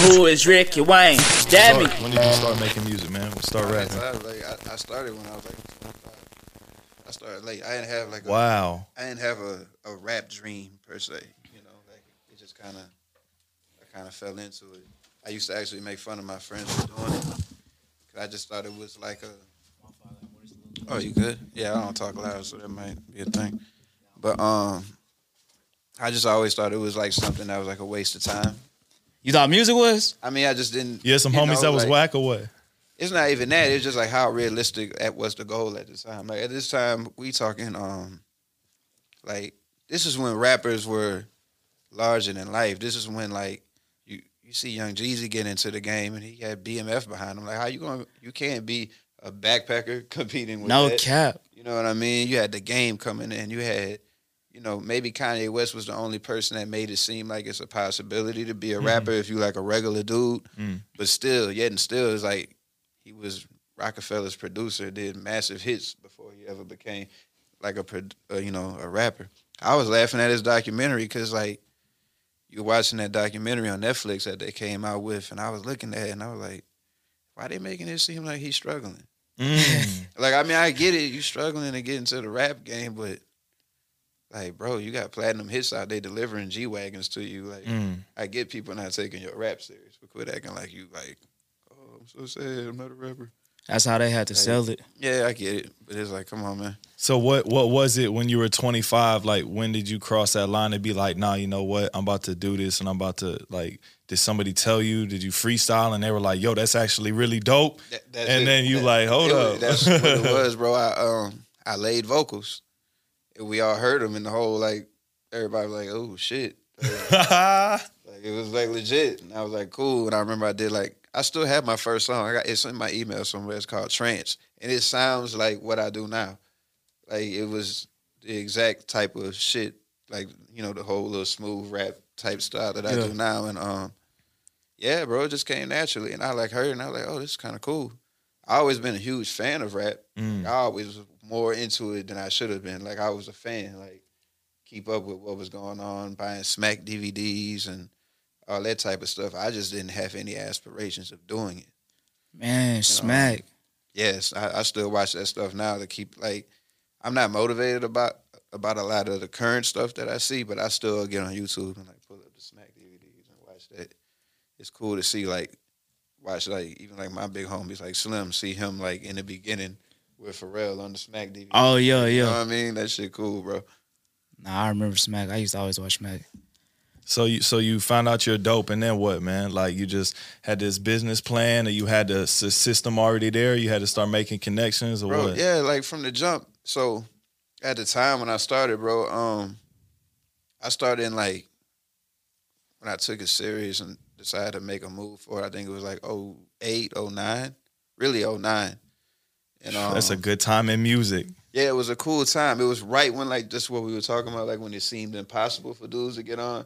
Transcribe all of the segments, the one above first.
who is Ricky Wayne? Debbie. When did you start making music, man? Start rapping. I started when I was like 25. I started late. I didn't have like a, wow. I didn't have a rap dream per se. You know, like it just kind of, I kind of fell into it. I used to actually make fun of my friends for doing it. Cause I just thought it was like a. Oh, you good? Yeah, I don't talk loud, so that might be a thing. But I just always thought it was like something that was like a waste of time. You thought music was? I mean, I just didn't. You had some homies that was whack or what? It's not even that. It's just like how realistic that was the goal at the time. Like at this time, we talking like this is when rappers were larger than life. This is when like you see Young Jeezy get into the game and he had BMF behind him. Like how you gonna? You can't be a backpacker competing with no cap. You know what I mean? You had the game coming in. You had, you know, maybe Kanye West was the only person that made it seem like it's a possibility to be a rapper if you like a regular dude. But still, yet and still, it's like he was Rockefeller's producer, did massive hits before he ever became like a you know, a rapper. I was laughing at his documentary because like you're watching that documentary on Netflix that they came out with, and I was looking at it and I was like, why they making it seem like he's struggling? Like, I mean, I get it. You struggling to get into the rap game, but like, bro, you got platinum hits out. They delivering G-Wagons to you. Like, I get people not taking your rap serious, but quit acting like you like, oh, I'm so sad, I'm not a rapper. That's how they had to like, sell it. Yeah, I get it. But it's like, come on, man. So what was it when you were 25? Like, when did you cross that line to be like, nah, you know what? I'm about to do this and I'm about to, like, did somebody tell you? Did you freestyle? And they were like, yo, that's actually really dope. Then you, hold up. That's what it was, bro. I laid vocals. And we all heard them in the whole, like, everybody was like, oh, shit. Like, it was, like, legit. And I was like, cool. And I remember I did, like, I still have my first song. It's in my email somewhere. It's called Trance. And it sounds like what I do now. Like, it was the exact type of shit. Like, you know, the whole little smooth rap type style that I do now. And, yeah, bro, it just came naturally. And I, like, heard and I was like, oh, this is kind of cool. I always been a huge fan of rap. I always was more into it than I should have been. Like, I was a fan. Like, keep up with what was going on, buying Smack DVDs and all that type of stuff. I just didn't have any aspirations of doing it. Man, you know? Smack. Yes, I still watch that stuff now to keep, like, I'm not motivated about a lot of the current stuff that I see, but I still get on YouTube and, like, pull up the Smack DVDs and watch that. It's cool to see, like, watch, like, even, like, my big homies, like, Slim, see him, like, in the beginning with Pharrell on the Smack DVD. Oh, yeah, yeah. You know what I mean? That shit cool, bro. Nah, I remember Smack. I used to always watch Smack. So you found out you're dope, and then what, man? Like, you just had this business plan, or you had the system already there? You had to start making connections, or bro, what? Yeah, like, from the jump. So, at the time when I started, bro, I started in, like, when I took it serious and decided to make a move for it, I think it was, like, 08, 09. Really, 09. And, that's a good time in music. Yeah, it was a cool time. It was right when, like, just what we were talking about, like, when it seemed impossible for dudes to get on.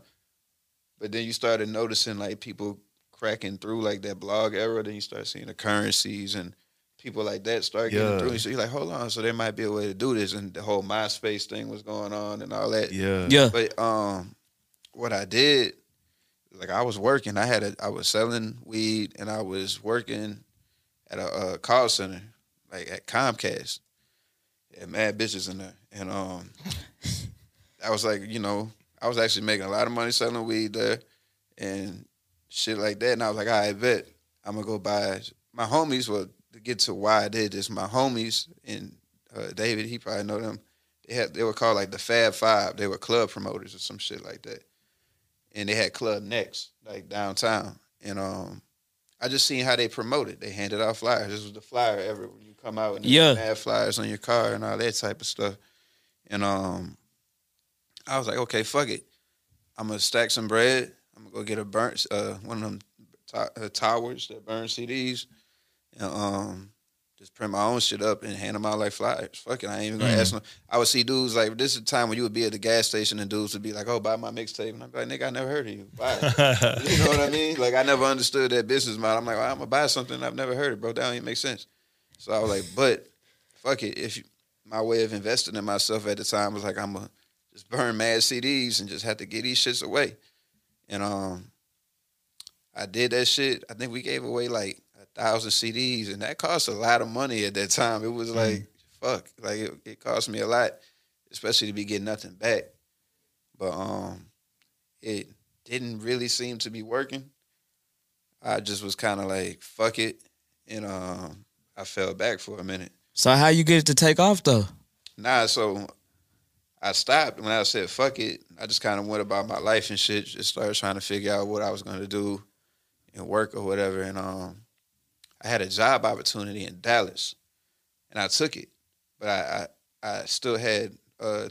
But then you started noticing, like, people cracking through, like, that blog era. Then you start seeing the Curren$y and people like that start getting through. So you're like, hold on, so there might be a way to do this. And the whole MySpace thing was going on and all that. Yeah. But what I did, like, I was working. I was selling weed, and I was working at a call center, like, at Comcast. And mad bitches in there. And I was like, you know, I was actually making a lot of money selling weed there and shit like that. And I was like, all right, bet. I'm going to go buy. My homies, well, to get to why I did this, my homies and David, he probably know them. They were called like the Fab Five. They were club promoters or some shit like that. And they had Club Next, like downtown. And I just seen how they promoted. They handed out flyers. This was the flyer ever when you come out and have flyers on your car and all that type of stuff. And I was like, okay, fuck it. I'm going to stack some bread. I'm going to go get a one of them towers that burn CDs and just print my own shit up and hand them out like flyers. Fuck it, I ain't even going to ask them. I would see dudes like, this is the time when you would be at the gas station and dudes would be like, oh, buy my mixtape. And I'd be like, nigga, I never heard of you. Buy it. You know what I mean? Like, I never understood that business model. I'm like, well, I'm going to buy something I've never heard of, bro. That don't even make sense. So I was like, but fuck it. My way of investing in myself at the time was like, I'm going to just burn mad CDs and just have to get these shits away. And I did that shit. I think we gave away like 1,000 CDs, and that cost a lot of money at that time. It was like, fuck, like it cost me a lot, especially to be getting nothing back. But it didn't really seem to be working. I just was kind of like, fuck it, and I fell back for a minute. So how you get it to take off though? Nah, so I stopped when I said fuck it. I just kind of went about my life and shit. Just started trying to figure out what I was gonna do and work or whatever. And I had a job opportunity in Dallas, and I took it. But I still had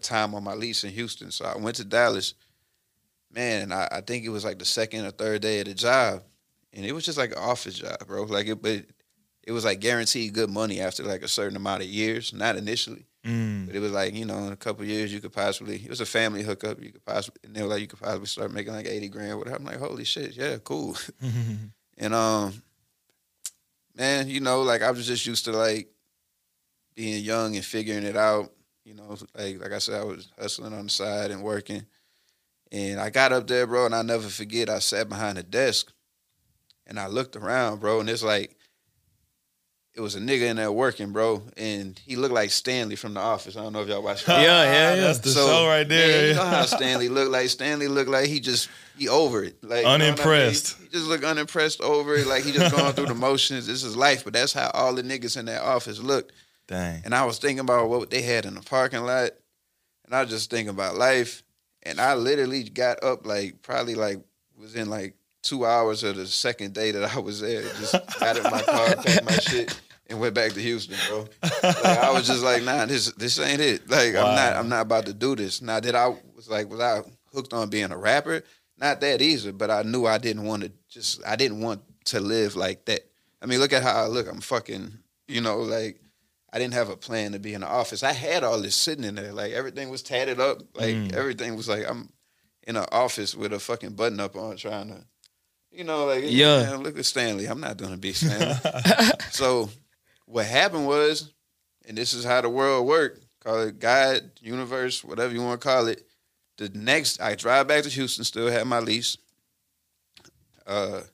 time on my lease in Houston, so I went to Dallas. Man, I think it was like the second or third day of the job, and it was just like an office job, bro. Like it was like guaranteed good money after like a certain amount of years, not initially. But it was like, you know, in a couple of years, you could possibly, it was a family hookup, you could possibly, and they were like, you could possibly start making like 80 grand, whatever. I'm like, holy shit, yeah, cool. And, man, you know, like I was just used to like being young and figuring it out, you know, like I said, I was hustling on the side and working. And I got up there, bro, and I'll never forget, I sat behind a desk and I looked around, bro, and it's like, it was a nigga in there working, bro, and he looked like Stanley from The Office. I don't know if y'all watch that. Yeah. That's the show right there. Man, you know how Stanley looked like. Stanley looked like he over it. Like unimpressed. You know what I mean? He just looked unimpressed over it. Like he just going through the motions. This is life, but that's how all the niggas in that office looked. Dang. And I was thinking about what they had in the parking lot, and I was just thinking about life. And I literally got up like probably like was in like 2 hours of the second day that I was there. Just got in my car, packed my shit, and went back to Houston, bro. Like, I was just like, nah, this ain't it. Like, wow. I'm not about to do this. Now that I was like, was I hooked on being a rapper? Not that either, but I knew I didn't want to live like that. I mean, look at how I look. I'm fucking, you know, like, I didn't have a plan to be in the office. I had all this sitting in there. Like, everything was tatted up. Like, everything was like, I'm in an office with a fucking button up on trying to, you know, like, yeah, man, look at Stanley. I'm not going to be Stanley. So what happened was, and this is how the world worked, call it God, universe, whatever you want to call it. The next, I drive back to Houston, still had my lease. The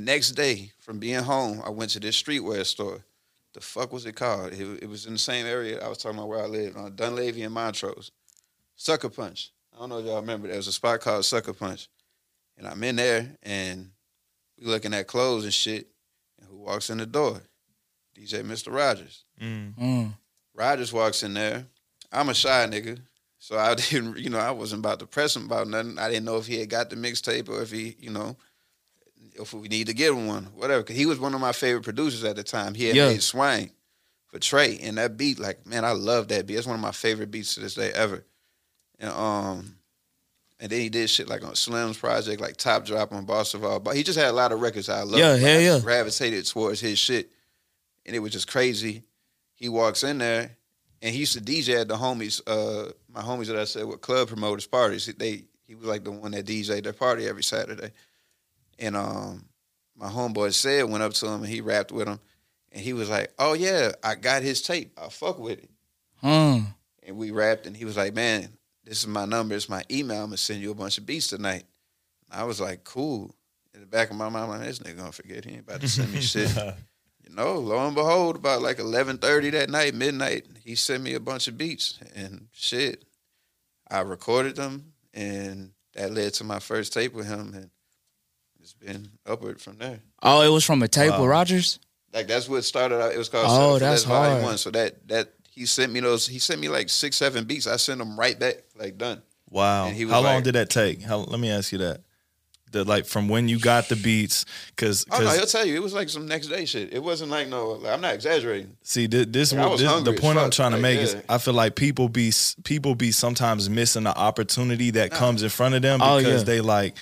next day from being home, I went to this streetwear store. The fuck was it called? It was in the same area I was talking about where I lived, on Dunleavy and Montrose. Sucker Punch. I don't know if y'all remember. There was a spot called Sucker Punch. And I'm in there, and we looking at clothes and shit, and who walks in the door? DJ Mr. Rogers. Rogers walks in there. I'm a shy nigga, so I didn't, you know, I wasn't about to press him about nothing. I didn't know if he had got the mixtape or if he, you know, if we need to get one, whatever. Cause he was one of my favorite producers at the time. He had made Swang for Trey, and that beat, like, man, I love that beat. It's one of my favorite beats to this day ever. And, and then he did shit like on Slim's project, like Top Drop on Boss Hogg. But he just had a lot of records I loved. I gravitated towards his shit. And it was just crazy. He walks in there, and he used to DJ at the homies, my homies that I said were club promoters' parties. He was like the one that DJ'd their party every Saturday. And my homeboy said went up to him, and he rapped with him. And he was like, oh, yeah, I got his tape. I fuck with it. And we rapped, and he was like, man, this is my number. It's my email. I'm going to send you a bunch of beats tonight. And I was like, cool. In the back of my mind, I'm like, this nigga going to forget. He ain't about to send me shit. You know, lo and behold, about like 11:30 that night, midnight, he sent me a bunch of beats. And shit, I recorded them. And that led to my first tape with him. And it's been upward from there. Oh, it was from a tape with Rogers? Like, that's what started out. It was called that's Volume 1. So that he sent me those. He sent me like 6-7 beats. I sent them right back, like done. Wow. And he was how long did that take? Let me ask you that. Like from when you got the beats, because he'll tell you it was like some next day shit. It wasn't like no. Like, I'm not exaggerating. See, this the point I'm trying to make is I feel like people be sometimes missing the opportunity that comes in front of them because they like,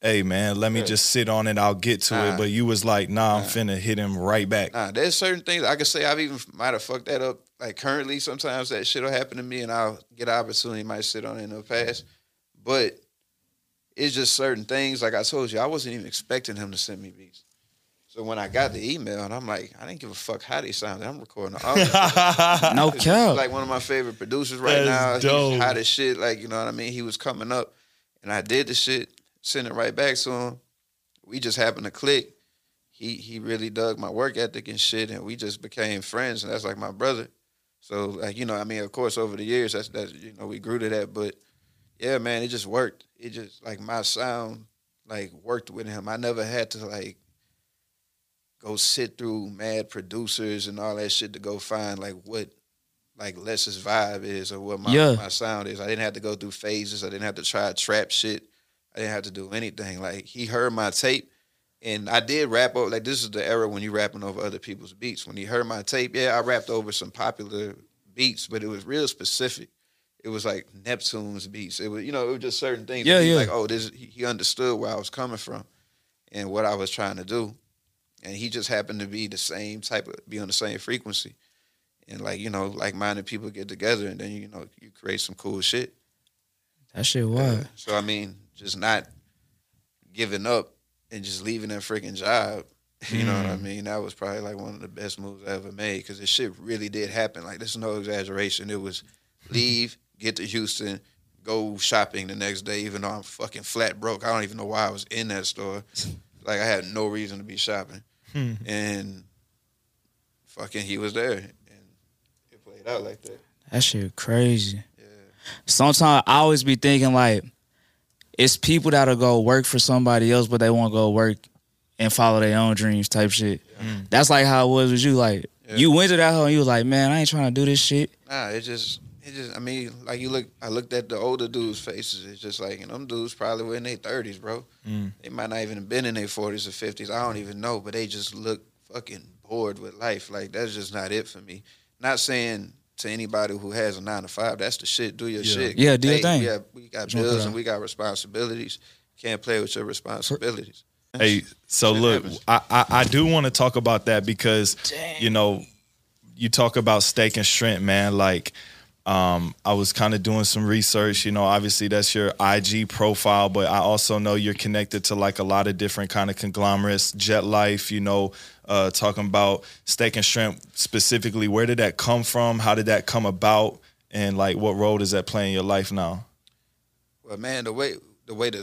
hey man, let me just sit on it. I'll get to it. But you was like, nah, I'm finna hit him right back. Nah, there's certain things I could say. I've even might have fucked that up. Like currently, sometimes that shit will happen to me, and I'll get an opportunity, might sit on it in the past. But it's just certain things. Like I told you, I wasn't even expecting him to send me beats. So when I got the email, and I'm like, I didn't give a fuck how they sounded. I'm recording the audio. No cap. Like one of my favorite producers right now. Dope. He's hot as shit. Like, you know what I mean? He was coming up, and I did the shit. sent it right back to him. We just happened to click. He really dug my work ethic and shit, and we just became friends, and that's like my brother. So, like, you know, I mean, of course, over the years, that's you know, we grew to that, but yeah, man, it just worked. It just, like, my sound, like, worked with him. I never had to, like, go sit through mad producers and all that shit to go find, like, what, like, Les's vibe is or what my sound is. I didn't have to go through phases. I didn't have to try trap shit. I didn't have to do anything. Like, he heard my tape, and I did rap over, like, this is the era when you rapping over other people's beats. When he heard my tape, yeah, I rapped over some popular beats, but it was real specific. It was like Neptune's beats. It was, you know, it was just certain things. Yeah, yeah. Like, oh, this, he understood where I was coming from and what I was trying to do. And he just happened to be the same type of, be on the same frequency. And, like, you know, like-minded people get together and then, you know, you create some cool shit. That shit wild. So, I mean, just not giving up and just leaving that freaking job, you know what I mean? That was probably, like, one of the best moves I ever made because this shit really did happen. Like, there's no exaggeration. It was leave, get to Houston, go shopping the next day, even though I'm fucking flat broke. I don't even know why I was in that store. Like, I had no reason to be shopping. And fucking he was there, and it played out like that. That shit crazy. Yeah. Sometimes I always be thinking, like, it's people that'll go work for somebody else, but they won't go work and follow their own dreams type shit. Yeah. That's like how it was with you. Like, you went to that hole and you was like, man, I ain't trying to do this shit. Nah, it just, I mean, like, I looked at the older dudes' faces. It's just like, and them dudes probably were in their 30s, bro. They might not even have been in their 40s or 50s. I don't even know, but they just look fucking bored with life. Like, that's just not it for me. Not saying to anybody who has a 9-to-5, that's the shit. Do your shit. Yeah, do your thing. Yeah, we got bills and we got responsibilities. Can't play with your responsibilities. Hey, so look, I do want to talk about that because, you know, you talk about Steak and Shrimp, man. Like, I was kind of doing some research. You know, obviously that's your IG profile, but I also know you're connected to, like, a lot of different kind of conglomerates. Jet Life, you know. Talking about Steak and Shrimp specifically, where did that come from? How did that come about? And, like, what role does that play in your life now? Well, man, the way the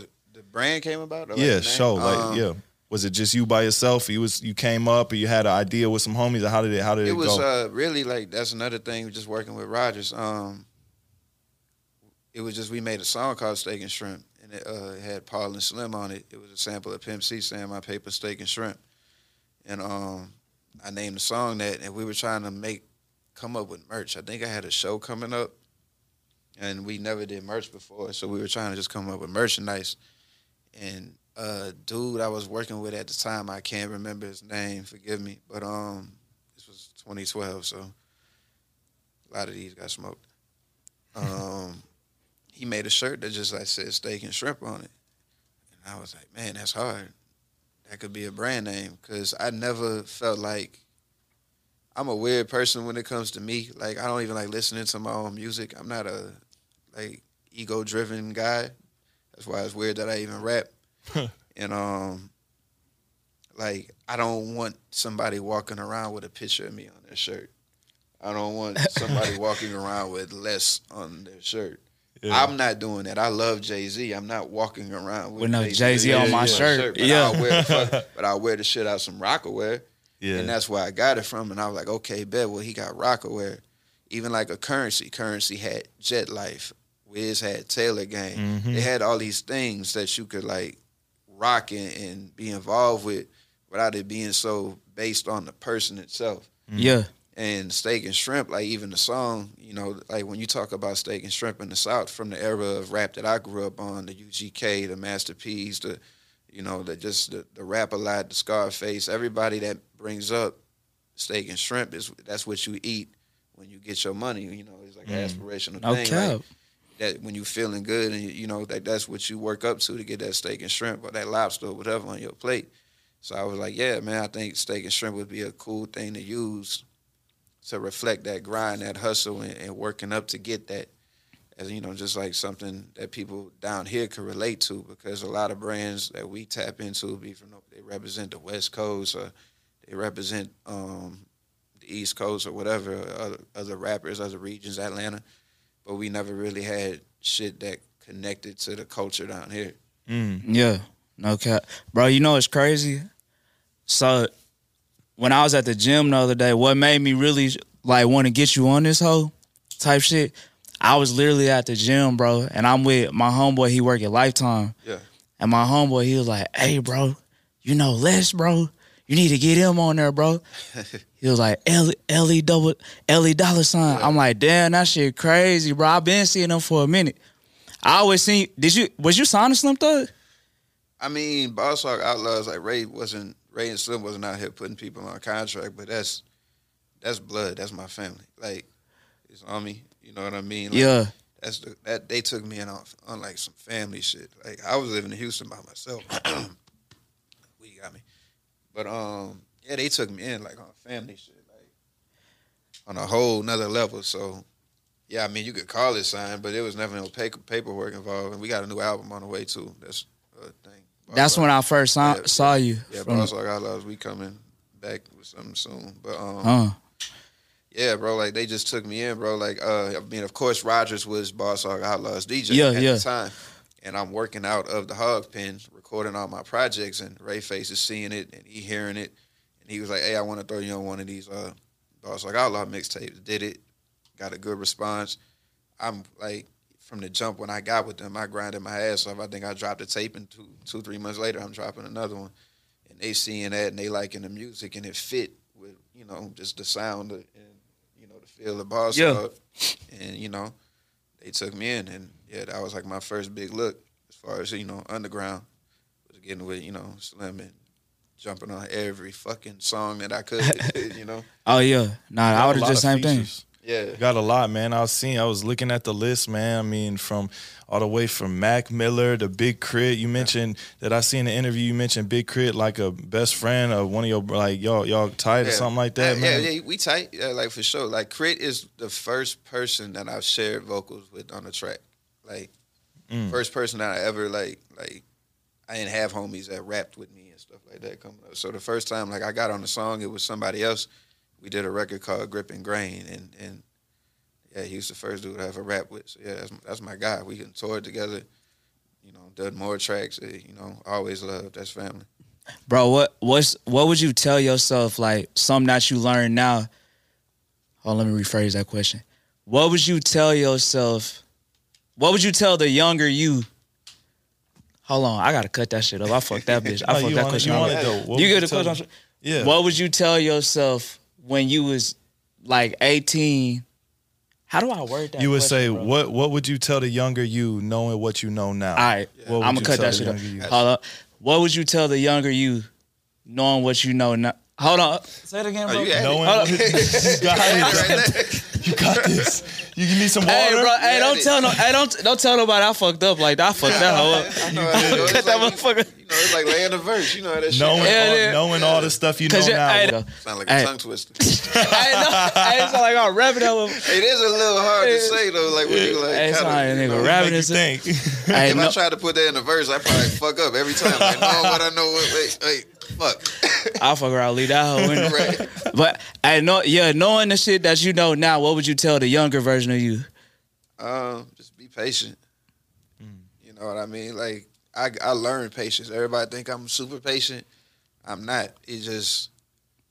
brand came about? Or, like, yeah, sure. Like, yeah. Was it just you by yourself? You came up or you had an idea with some homies? Or how did it go? It was really, like, that's another thing, just working with Rogers. It was just we made a song called Steak and Shrimp, and it had Paul and Slim on it. It was a sample of Pimp C saying, "My paper, steak and shrimp." And I named the song that, and we were trying to come up with merch. I think I had a show coming up, and we never did merch before, so we were trying to just come up with merchandise. And dude I was working with at the time, I can't remember his name, forgive me, but this was 2012, so a lot of these got smoked. He made a shirt that just, like, said Steak and Shrimp on it. And I was like, man, that's hard. That could be a brand name, because I never felt like, I'm a weird person when it comes to me. Like, I don't even like listening to my own music. I'm not a, like, ego-driven guy. That's why it's weird that I even rap. And, like, I don't want somebody walking around with a picture of me on their shirt. I don't want somebody walking around with less on their shirt. Yeah. I'm not doing that. I love Jay-Z. I'm not walking around with no Jay-Z on my shirt. But yeah, I'll wear the shit out some Rockaware. Yeah. And that's where I got it from. And I was like, okay, bet. Well, he got Rockaware. Even like a Curren$y. Curren$y had Jet Life. Wiz had Taylor Gang. They had all these things that you could, like, rock and be involved with without it being so based on the person itself. Yeah. And Steak and Shrimp, like, even the song, you know, like, when you talk about Steak and Shrimp in the South, from the era of rap that I grew up on, the UGK, the Master P's, the, you know, the Rap A Lot, the Scarface, everybody that brings up Steak and Shrimp, that's what you eat when you get your money, you know, it's like an aspirational thing. Like, that when you feeling good and, you know, that that's what you work up to get that steak and shrimp or that lobster or whatever on your plate. So I was like, yeah, man, I think Steak and Shrimp would be a cool thing to use to reflect that grind, that hustle, and working up to get that, as you know, just like something that people down here could relate to, because a lot of brands that we tap into they represent the West Coast or they represent the East Coast or whatever, other rappers, other regions, Atlanta, but we never really had shit that connected to the culture down here. Yeah, no cap. Bro, you know it's crazy? So when I was at the gym the other day, what made me really like want to get you on this hoe type shit, I was literally at the gym, bro, and I'm with my homeboy. He work at Lifetime. Yeah. And my homeboy, he was like, hey, bro, you know Les, bro. You need to get him on there, bro. He was like, $LE$. Yeah. I'm like, damn, that shit crazy, bro. I've been seeing him for a minute. I always seen, was you signed to Slim Thug? I mean, Boss Hogg Outlawz, like Ray and Slim wasn't out here putting people on contract, but that's blood. That's my family. Like, it's on me. You know what I mean? Like, yeah. That they took me in on like some family shit. Like, I was living in Houston by myself. We got me. But yeah, they took me in like on family shit, like on a whole nother level. So yeah, I mean, you could call it signed, but it was never no paperwork involved. And we got a new album on the way too. That's a thing. That's when I first saw you. Yeah, Boss Hogg Outlawz, we coming back with something soon. But yeah, bro, like they just took me in, bro. Like I mean, of course, Rogers was Boss Hogg Outlawz DJ at the time. And I'm working out of the hog pen, recording all my projects, and Ray Face is seeing it, and he hearing it. And he was like, hey, I want to throw you on one of these Boss Hogg Outlawz mixtapes. Did it. Got a good response. I'm like, from the jump when I got with them, I grinded my ass off. I think I dropped a tape, and two, 3 months later, I'm dropping another one. And they seeing that, and they liking the music, and it fit with, you know, just the sound and, you know, the feel of Boss Hogg. And, you know, they took me in, and yeah, that was like my first big look as far as, you know, underground. Was getting with, you know, Slim and jumping on every fucking song that I could, you know. Oh, yeah. Nah, I would have just same features. Thing. Yeah. Got a lot, man. I was looking at the list, man. I mean, from all the way from Mac Miller to Big K.R.I.T. You mentioned that I seen in the interview, you mentioned Big K.R.I.T. like a best friend or one of your, like, y'all tight or something like that, man. Yeah, we tight, like, for sure. Like, K.R.I.T. is the first person that I've shared vocals with on the track. Like, first person that I ever, like, I didn't have homies that rapped with me and stuff like that coming up. So the first time, like, I got on the song, it was somebody else. We did a record called Grip and Grain, and yeah, he was the first dude I ever rapped with. So yeah, that's my guy. We toured together, you know, done more tracks, you know, always loved. That's family. Bro, what would you tell yourself, like, something that you learned now? Oh, let me rephrase that question. What would you tell yourself? What would you tell the younger you? Hold on, I gotta cut that shit up. I fucked that bitch. I fucked that question up. You get the question? Yeah. What would you tell yourself when you was like 18? How do I word that? You would question, say, bro? What would you tell the younger you, knowing what you know now? All right, yeah. I'm gonna cut that shit up. Hold up. What would you tell the younger you, knowing what you know now? Hold on. Say it again, bro. You got this. You need some water. Hey, bro. Hey, don't tell nobody I fucked up like that. I fucked that hoe up. I know how that cut that motherfucker. You know, it's like laying the verse. You know how that shit. Knowing all the stuff you know now. Sound like a tongue twister. It's like I'm rapping that one. It is a little hard to say though. Like when you like, it's not a nigga rapping this. If I tried to put that in the verse, I probably fuck up every time. Like, no, but I know what. Wait. Fuck. I'll fuck around, leave that hoe in there. Right. But I know, knowing the shit that you know now, what would you tell the younger version of you? Just be patient. You know what I mean? Like, I learned patience. Everybody think I'm super patient. I'm not. It's just,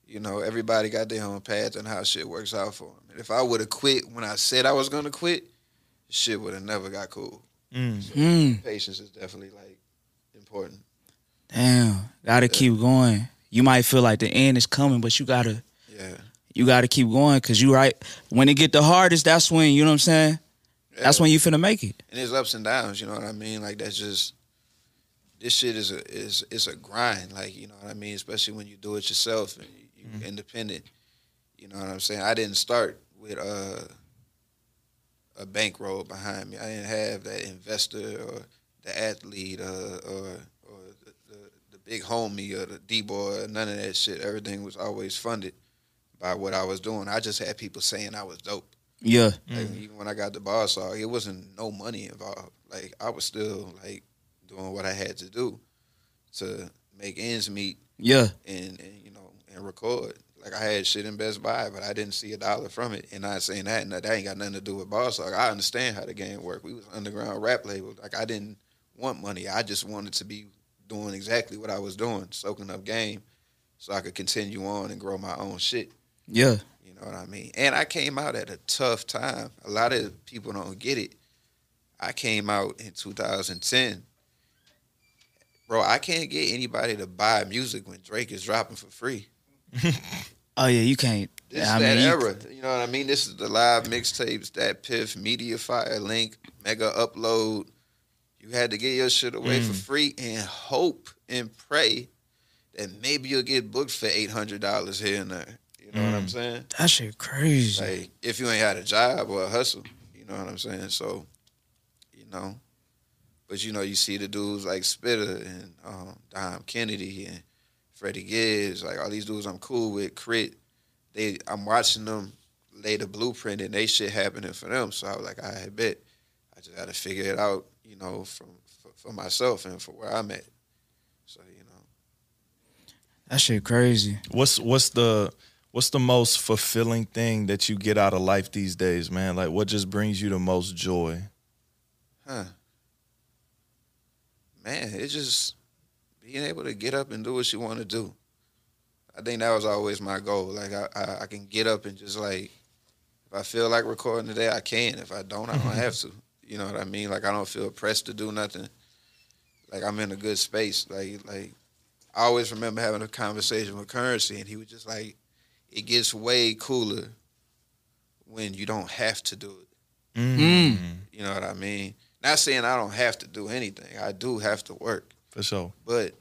you know, everybody got their own path and how shit works out for them. And if I would have quit when I said I was going to quit, shit would have never got cool. So patience is definitely, like, important. Damn, gotta keep going. You might feel like the end is coming, but you gotta, you gotta keep going, cause you right when it get the hardest. That's when, you know what I'm saying. Yeah. That's when you finna make it. And there's ups and downs. You know what I mean. Like, that's just, this shit is a grind. Like, you know what I mean. Especially when you do it yourself and you're independent. You know what I'm saying. I didn't start with a bankroll behind me. I didn't have that investor or the athlete or big homie or the D-boy or none of that shit. Everything was always funded by what I was doing. I just had people saying I was dope. Yeah. Like, even when I got the Boss Hogg, it wasn't no money involved. Like, I was still, like, doing what I had to do to make ends meet. Yeah. And you know, and record. Like, I had shit in Best Buy, but I didn't see a dollar from it. And I saying that, and that ain't got nothing to do with Boss Hogg. I understand how the game worked. We was underground rap label. Like, I didn't want money. I just wanted to be doing exactly what I was doing, soaking up game, so I could continue on and grow my own shit. Yeah. You know what I mean? And I came out at a tough time. A lot of people don't get it. I came out in 2010. Bro, I can't get anybody to buy music when Drake is dropping for free. Oh, yeah, you can't. This is that era. You know what I mean? This is the live mixtapes, that Piff, Mediafire, Link, Mega Upload. You had to get your shit away for free and hope and pray that maybe you'll get booked for $800 here and there. You know what I'm saying? That shit crazy. Like, if you ain't had a job or a hustle, you know what I'm saying? So, you know. But, you know, you see the dudes like Spitter and Dom Kennedy and Freddie Gibbs, like all these dudes I'm cool with, Crit. I'm watching them lay the blueprint and they shit happening for them. So I was like, I bet. I just got to figure it out, you know, for myself and for where I'm at. So, you know. That shit crazy. What's the most fulfilling thing that you get out of life these days, man? Like, what just brings you the most joy? Man, it's just being able to get up and do what you want to do. I think that was always my goal. Like, I can get up and just, like, if I feel like recording today, I can. If I don't, I don't have to. You know what I mean? Like, I don't feel pressed to do nothing. Like, I'm in a good space. Like I always remember having a conversation with Curren$y, and he was just like, it gets way cooler when you don't have to do it. You know what I mean? Not saying I don't have to do anything. I do have to work. For sure. But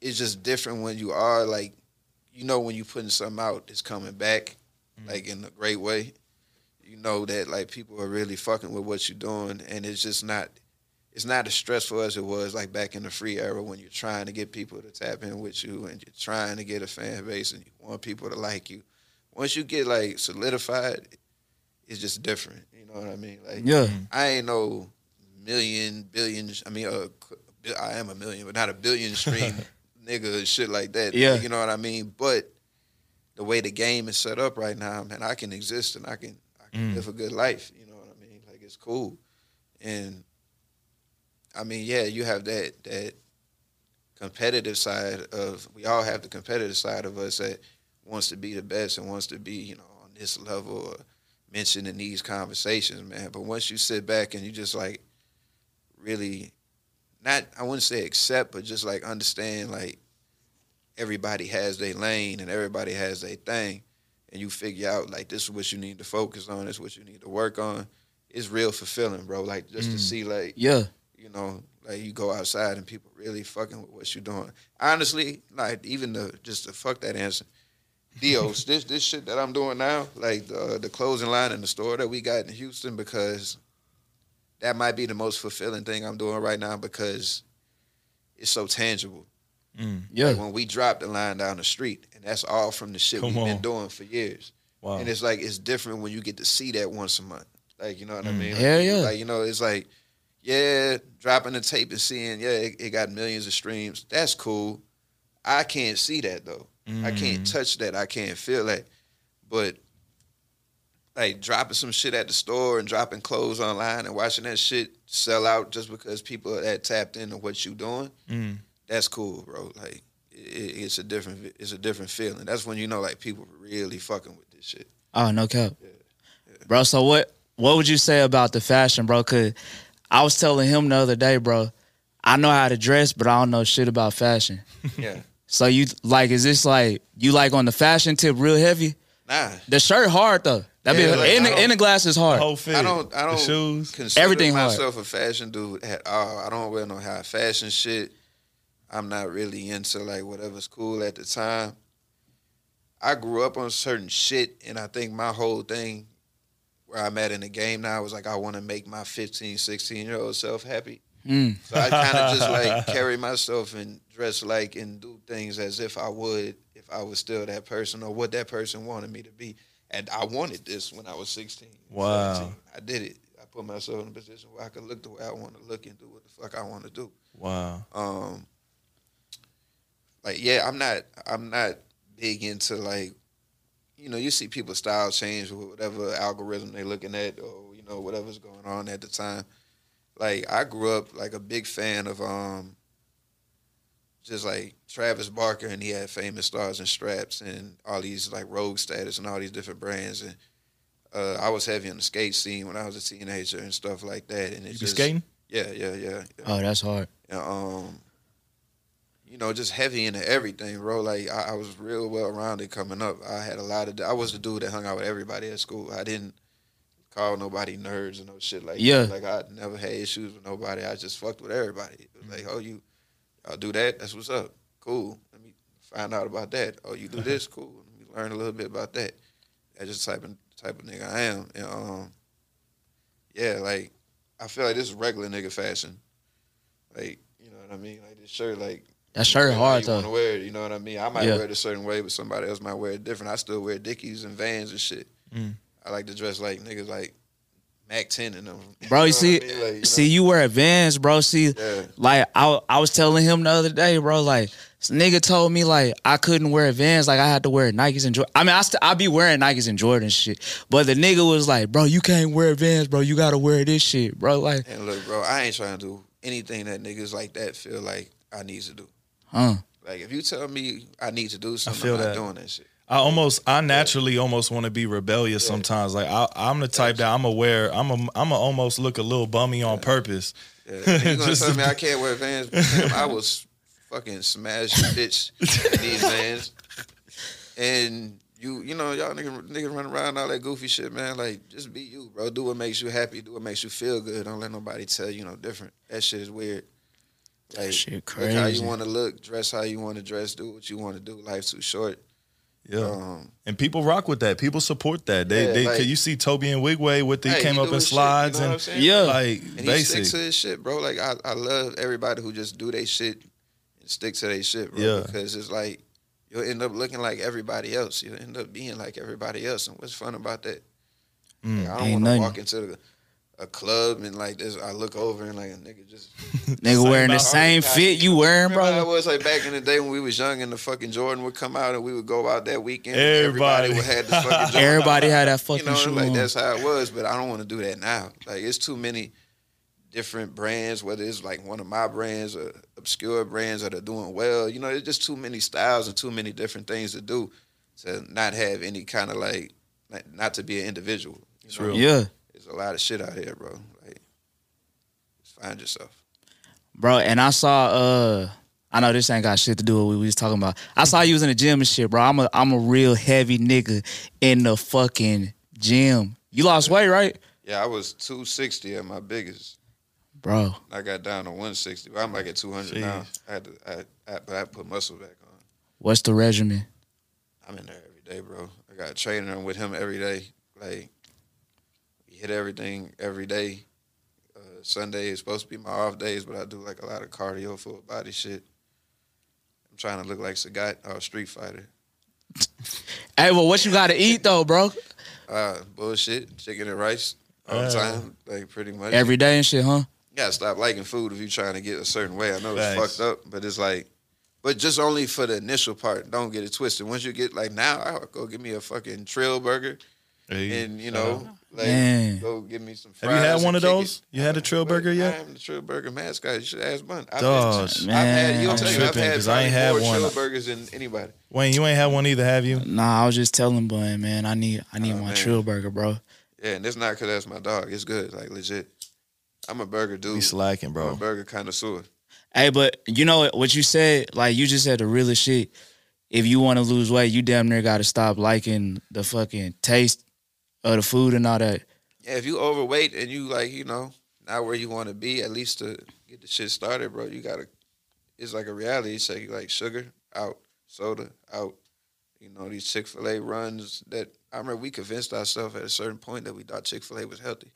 it's just different when you are, like, you know, when you're putting something out, it's coming back, like, in a great way. You know that, like, people are really fucking with what you're doing, and it's just not, it's not as stressful as it was, like, back in the free era when you're trying to get people to tap in with you and you're trying to get a fan base and you want people to like you. Once you get, like, solidified, it's just different. You know what I mean? Like, yeah. I ain't no... I am a million, but not a billion stream nigga, shit like that. Yeah. You know what I mean? But the way the game is set up right now, man, I can exist and I can live a good life. You know what I mean? Like, it's cool. And I mean, yeah, you have that competitive side of, we all have the competitive side of us that wants to be the best and wants to be, you know, on this level or mentioned in these conversations, man. But once you sit back and you just, like, really not, I wouldn't say accept, but just, like, understand, like, everybody has their lane and everybody has their thing, and you figure out, like, this is what you need to focus on, this is what you need to work on. It's real fulfilling, bro. Like, just to see, like, yeah, you know, like, you go outside and people really fucking with what you're doing. Honestly, like, even just to fuck that answer, Dios, this shit that I'm doing now, like the clothing line in the store that we got in Houston, because that might be the most fulfilling thing I'm doing right now, because it's so tangible. Yeah. Like, when we drop the line down the street, and that's all from the shit we've been doing for years. Wow. And it's like, it's different when you get to see that once a month. Like, you know what I mean? Like, yeah. Like, you know, it's like, yeah, dropping the tape and seeing, yeah, it got millions of streams. That's cool. I can't see that, though. I can't touch that. I can't feel that. But, like, dropping some shit at the store and dropping clothes online and watching that shit sell out just because people are that tapped into what you doing, that's cool, bro. Like, it's a different feeling. That's when you know, like, people really fucking with this shit. Oh, no cap. Yeah. Bro, so what would you say about the fashion, bro? Because I was telling him the other day, bro, I know how to dress, but I don't know shit about fashion. Yeah. So you, like, is this like, you like on the fashion tip real heavy? Nah. The shirt hard though. That be like, in the glass is hard. The whole fit. I don't the shoes, consider everything myself hard. A fashion dude at all. I don't wear no high fashion shit. I'm not really into, like, whatever's cool at the time. I grew up on certain shit, and I think my whole thing where I'm at in the game now was like, I want to make my 15, 16-year-old self happy. So I kind of just, like, carry myself and dress like and do things as if I would if I was still that person or what that person wanted me to be. And I wanted this when I was 16. Wow. 17. I did it. I put myself in a position where I could look the way I want to look and do what the fuck I want to do. Wow. Like, yeah, I'm not big into, like, you know, you see people's style change with whatever algorithm they're looking at or, you know, whatever's going on at the time. Like, I grew up, like, a big fan of just, like, Travis Barker, and he had Famous Stars and Straps and all these, like, Rogue Status and all these different brands. And I was heavy on the skate scene when I was a teenager and stuff like that. And it's just skating? Yeah. Oh, that's hard. And, you know, just heavy into everything, bro. Like, I was real well-rounded coming up. I had a lot of... I was the dude that hung out with everybody at school. I didn't call nobody nerds and no shit like that. Like, I never had issues with nobody. I just fucked with everybody. It was like, oh, I'll do that? That's what's up. Cool. Let me find out about that. Oh, you do this? Cool. Let me learn a little bit about that. That's just the type of nigga I am. And, yeah, like, I feel like this is regular nigga fashion. Like, you know what I mean? Like, this shirt, like... That shirt hard, though. Wear it, you know what I mean? I might wear it a certain way, but somebody else might wear it different. I still wear Dickies and Vans and shit. Mm. I like to dress like niggas like Mac 10 and them. Bro, you see, I mean? Like, you wear Vans, bro. Like, I was telling him the other day, bro, like, this nigga told me, like, I couldn't wear Vans. Like, I had to wear Nikes and Jordan. I mean, I be wearing Nikes and Jordan shit. But the nigga was like, bro, you can't wear Vans, bro. You got to wear this shit, bro. Like, and look, bro, I ain't trying to do anything that niggas like that feel like I need to do. Like, if you tell me I need to do something, I'm not doing that shit. I naturally almost want to be rebellious sometimes. Like, I'm the type that I'm almost look a little bummy on purpose. Yeah. You're gonna tell me I can't wear Vans? Damn, I was fucking smashed, bitch, in these Vans. And you know, y'all niggas run around all that goofy shit, man. Like, just be you, bro. Do what makes you happy. Do what makes you feel good. Don't let nobody tell you no different. That shit is weird. Like, that shit crazy. Look how you want to look, dress how you want to dress, do what you want to do. Life's too short. Yeah, and people rock with that. People support that. They like, you see Toby and Wigway with he came up in slides, you know, and like, and he sticks to his shit, bro. Like, I love everybody who just do their shit and stick to their shit, bro. Yeah. Because it's like, you'll end up looking like everybody else. You'll end up being like everybody else, and what's fun about that? Like, I don't want to walk into a club and like this, I look over and like a nigga just nigga wearing the same fit you wearing, bro. It was like back in the day when we was young and the fucking Jordan would come out and we would go out that weekend. Everybody would have the fucking Jordan. Everybody had that fucking, you know, shoe like on. That's how it was, but I don't want to do that now. Like, it's too many different brands, whether it's like one of my brands or obscure brands that are doing well. You know, there's just too many styles and too many different things to do to not have any kind of like, not to be an individual. True. Yeah. There's a lot of shit out here, bro. Like, just find yourself. Bro, and I saw, I know this ain't got shit to do with what we was talking about. I saw you was in the gym and shit, bro. I'm a real heavy nigga in the fucking gym. You lost weight, right? Yeah, I was 260 at my biggest. Bro. I got down to 160. I'm like at 200 now. I put muscle back on. What's the regimen? I'm in there every day, bro. I got a trainer with him every day. Like, hit everything every day. Sunday is supposed to be my off days, but I do like a lot of cardio, full body shit. I'm trying to look like Sagat or Street Fighter. Hey, well, what you gotta eat though, bro? Bullshit, chicken and rice all the time, like pretty much every day and shit, huh? You gotta stop liking food if you're trying to get a certain way. I know it's fucked up, but it's like, but just only for the initial part. Don't get it twisted. Once you get like now, I'll go get me a fucking Trill Burger. Hey, and you know, like, go give me some fries. Have you had one of those? You had a Trill Burger yet? I am the Trill Burger mascot. You should ask Bun. I've had I ain't had more Trill Burgers than anybody. Wayne, you ain't had one either, have you? Nah, I was just telling Bun, man, I need my Trill Burger, bro. Yeah, and it's not because that's my dog. It's good, like legit. I'm a burger dude. He's slacking, bro. I'm a burger connoisseur. Hey, but you know what you said? Like, you just said the realest shit. If you want to lose weight, you damn near got to stop liking the fucking taste of the food and all that. Yeah, if you overweight and you like, you know, not where you want to be, at least to get the shit started, bro, you gotta, it's like a reality check. Like, sugar out, soda out, you know, these Chick-fil-A runs that, I remember we convinced ourselves at a certain point that we thought Chick-fil-A was healthy.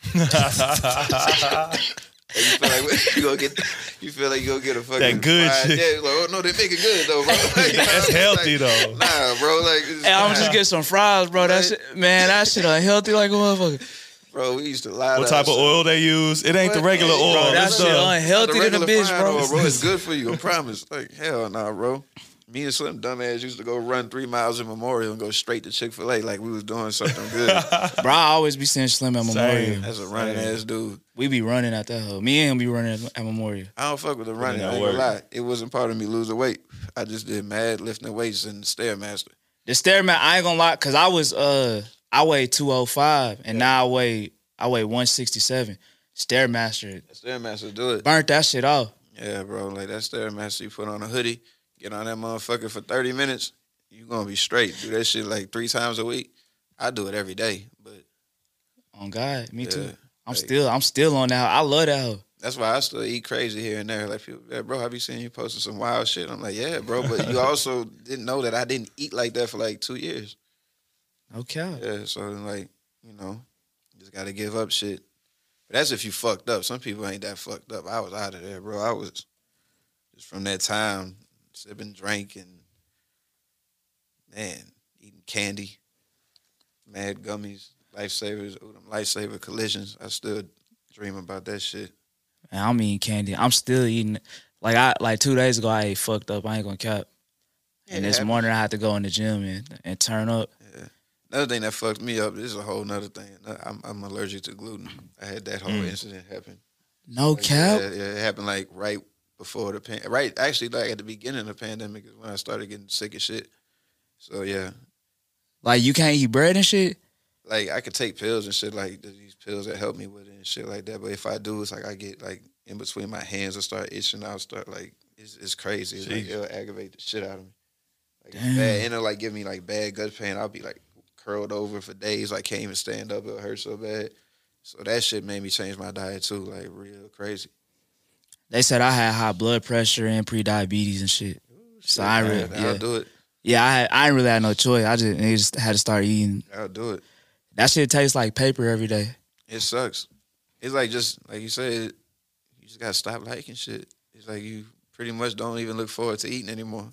You feel like you gonna get a fucking that good fried shit. Yeah, like, oh no, they make it good though, bro. Like, that's healthy like, though. Nah, bro. Like, I'm just get some fries, bro. Right? That shit, man. That shit unhealthy like a motherfucker. Bro, we used to lie. What type of oil they use? It ain't the regular oil. That's unhealthy to the bitch, bro. It's good for you. I promise. Like, hell nah, bro. me and Slim dumbass used to go run 3 miles in Memorial and go straight to Chick-fil-A like we was doing something good. Bro, I always be seeing Slim at Memorial. Same. That's a running ass dude. We be running out that hoe. Me and him be running at Memorial. I don't fuck with the running. I ain't gonna lie. It wasn't part of me losing weight. I just did mad lifting weights and Stairmaster. The Stairmaster, I ain't gonna lie, because I was, I weighed 205 and now I weigh 167. Stairmaster do it. Burnt that shit off. Yeah, bro. Like that Stairmaster, you put on a hoodie, get on that motherfucker for 30 minutes, you gonna be straight. Do that shit like 3 times a week. I do it every day, but on God, me too. I'm still on that. I love that hoe. That's why I still eat crazy here and there. Like, people, yeah, bro, I be seeing you posting some wild shit. I'm like, yeah, bro, but you also didn't know that I didn't eat like that for like 2 years. Okay. Yeah, so like, you know, just gotta give up shit. But that's if you fucked up. Some people ain't that fucked up. I was out of there, bro. I was just from that time sipping, drinking, man, eating candy, mad gummies, lifesavers, ooh, them lifesaver collisions. I still dream about that shit. Man, I'm eating candy. I'm still eating. Like 2 days ago, I ate fucked up. I ain't gonna cap. Yeah, and this morning, I had to go in the gym and turn up. Yeah. Another thing that fucked me up, this is a whole nother thing. I'm allergic to gluten. I had that whole incident happen. No cap? Yeah, it happened like right before the pandemic. Right, actually, like at the beginning of the pandemic is when I started getting sick and shit. So, yeah. Like, you can't eat bread and shit? Like, I could take pills and shit, like these pills that help me with it and shit like that. But if I do, it's like I get like in between my hands, I start itching. I'll start like, it's crazy. It's like, it'll aggravate the shit out of me. Like, damn. Bad, and it'll like give me like bad gut pain. I'll be like curled over for days. I can't even stand up. It hurt so bad. So that shit made me change my diet too. Like, real crazy. They said I had high blood pressure and pre-diabetes and shit. Ooh, shit, so I man, really, I'll do it. Yeah, I ain't really had no choice. I just had to start eating. I'll do it. That shit tastes like paper every day. It sucks. It's like, just like you said, you just gotta stop liking shit. It's like you pretty much don't even look forward to eating anymore.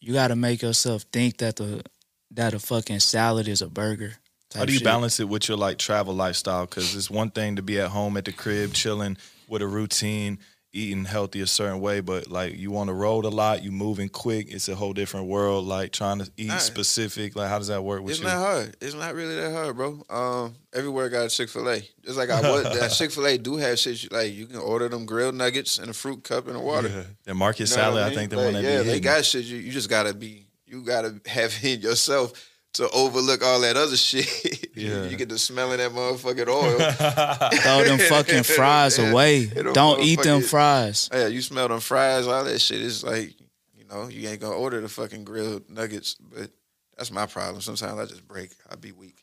You gotta make yourself think that a fucking salad is a burger. How do you balance it with your like travel lifestyle? Because it's one thing to be at home at the crib chilling with a routine, eating healthy a certain way, but like you on the road a lot, you moving quick, it's a whole different world, like trying to eat specific, like how does that work with you? It's not hard. It's not really that hard, bro. Everywhere got a Chick-fil-A. Just like Chick-fil-A do have shit, like you can order them grilled nuggets and a fruit cup and a water. Yeah. The market salad, I mean? I think the one that they got shit, you just gotta be, you gotta have in yourself to overlook all that other shit. Yeah. You get to smelling that motherfucking oil. Throw them fucking fries away. Don't eat them fries. Yeah, you smell them fries, all that shit. It's like, you know, you ain't gonna order the fucking grilled nuggets. But that's my problem. Sometimes I just break. I be weak.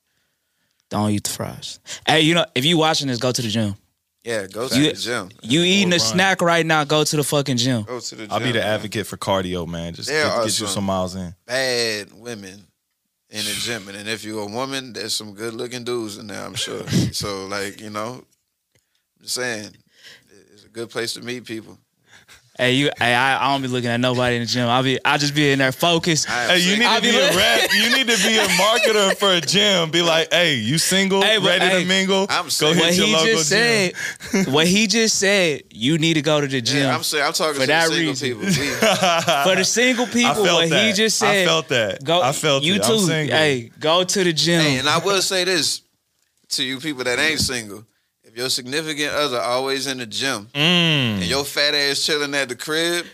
Don't eat the fries. Hey, you know, if you watching this, go to the gym. Yeah, go to the gym. You eating a snack right now, go to the fucking gym. Go to the gym. I'll be the advocate for cardio, man. Just get you some miles in. Bad women in the gym, and if you're a woman, there's some good looking dudes in there, I'm sure. So like, you know, I'm just saying, it's a good place to meet people. Hey, I don't be looking at nobody in the gym. I just be in there focused. Hey, you need to be a rep. You need to be a marketer for a gym. Be like, hey, you single, ready to mingle? I'm single. Go hit your local gym. What he just said, you need to go to the gym. Yeah, I'm talking to the single people. For the single people, he just said. I felt that. You too. I'm single. Hey, go to the gym. Hey, and I will say this to you people that ain't single. If your significant other always in the gym and your fat ass chilling at the crib,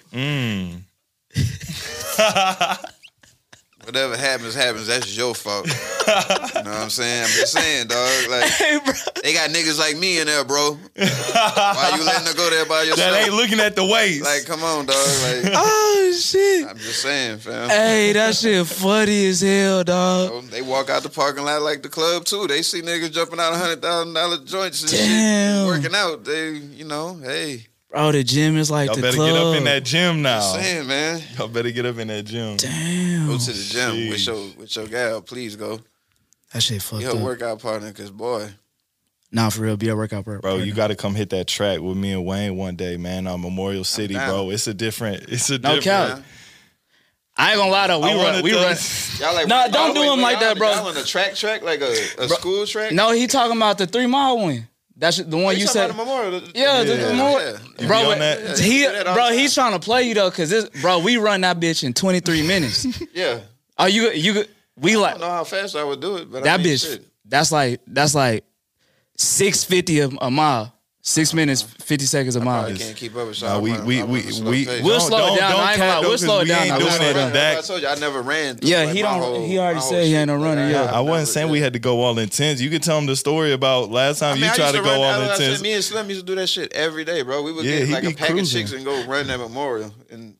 whatever happens, happens. That's your fault. You know what I'm saying? I'm just saying, dog. Like, hey, bro. They got niggas like me in there, bro. Why you letting her go there by yourself? That ain't looking at the waist. Like, come on, dog. Like, oh, shit. I'm just saying, fam. Hey, that shit funny as hell, dog. So they walk out the parking lot like the club, too. They see niggas jumping out $100,000 joints and shit. Working out. They, you know, hey. Bro, the gym is like the club. Y'all better get up in that gym now. I'm saying, man. Y'all better get up in that gym. Damn. Go to the gym with your gal. Please go. That shit fucked up. Be a workout partner, because, boy. Nah, for real, be a workout partner. Bro, you got to come hit that track with me and Wayne one day, man, on Memorial City, bro. It's a different. No cap. I ain't gonna lie though, we run. Y'all like, no, don't do him like that, bro. Y'all on the track, like a school track? No, he talking about the 3 mile one. That's the one you said. The Memorial. Yeah. Bro, he's trying to play you though, cause this, bro, we run that bitch in 23 minutes. Yeah. Are you I don't know how fast I would do it, but that bitch. Shit. That's like 650 a mile. 6 minutes, 50 seconds a mile. I can't keep up with y'all. We'll slow it down. I ain't gonna lie. We'll slow it down. I told you I never ran. Yeah, he already said he ain't no runner. Yeah, I wasn't saying we had to go all in tens. You can tell him the story about last time you tried to go all in tens. Me and Slim used to do that shit every day, bro. We would get like a pack of chicks and go run at Memorial and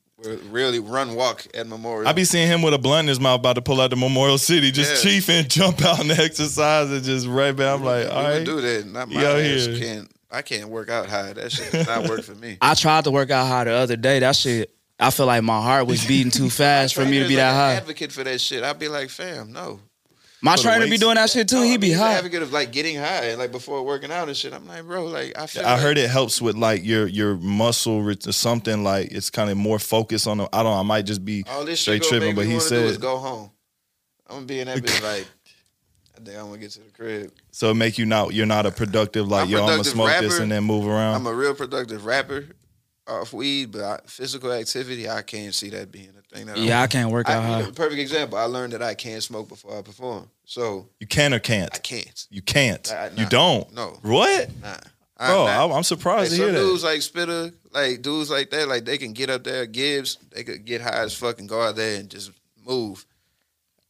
really walk at Memorial. I be seeing him with a blunt in his mouth about to pull out to Memorial City, just chiefing, jump out and exercise and just right back. I'm like, all right, do that. Not my ass can't. I can't work out high. That shit does not work for me. I tried to work out high the other day. That shit, I feel like my heart was beating too fast for me to be that high. I'm an advocate for that shit. I'd be like, fam, no. My trainer be doing that shit too. He be high. He's an advocate of like getting high and like before working out and shit. I'm like, bro, like I feel. I heard it helps with like your muscle or something. Like it's kind of more focused on. I don't know. I might just be straight tripping, but he said, "Let's go home." I'm gonna be in that bitch like. I think I'm gonna get to the crib. So it make you not, you're not a productive, like, yo, I'm gonna smoke this and then move around. I'm a real productive rapper off weed, but physical activity, I can't see that being a thing. That I can't work out hard. Perfect example, I learned that I can't smoke before I perform. So you can or can't? I can't. You can't? Nah, you don't? No. What? Nah. I'm surprised to hear that. Some dudes like Spitter, like dudes like that, like they can get up there, Gibbs, they could get high as fuck and go out there and just move.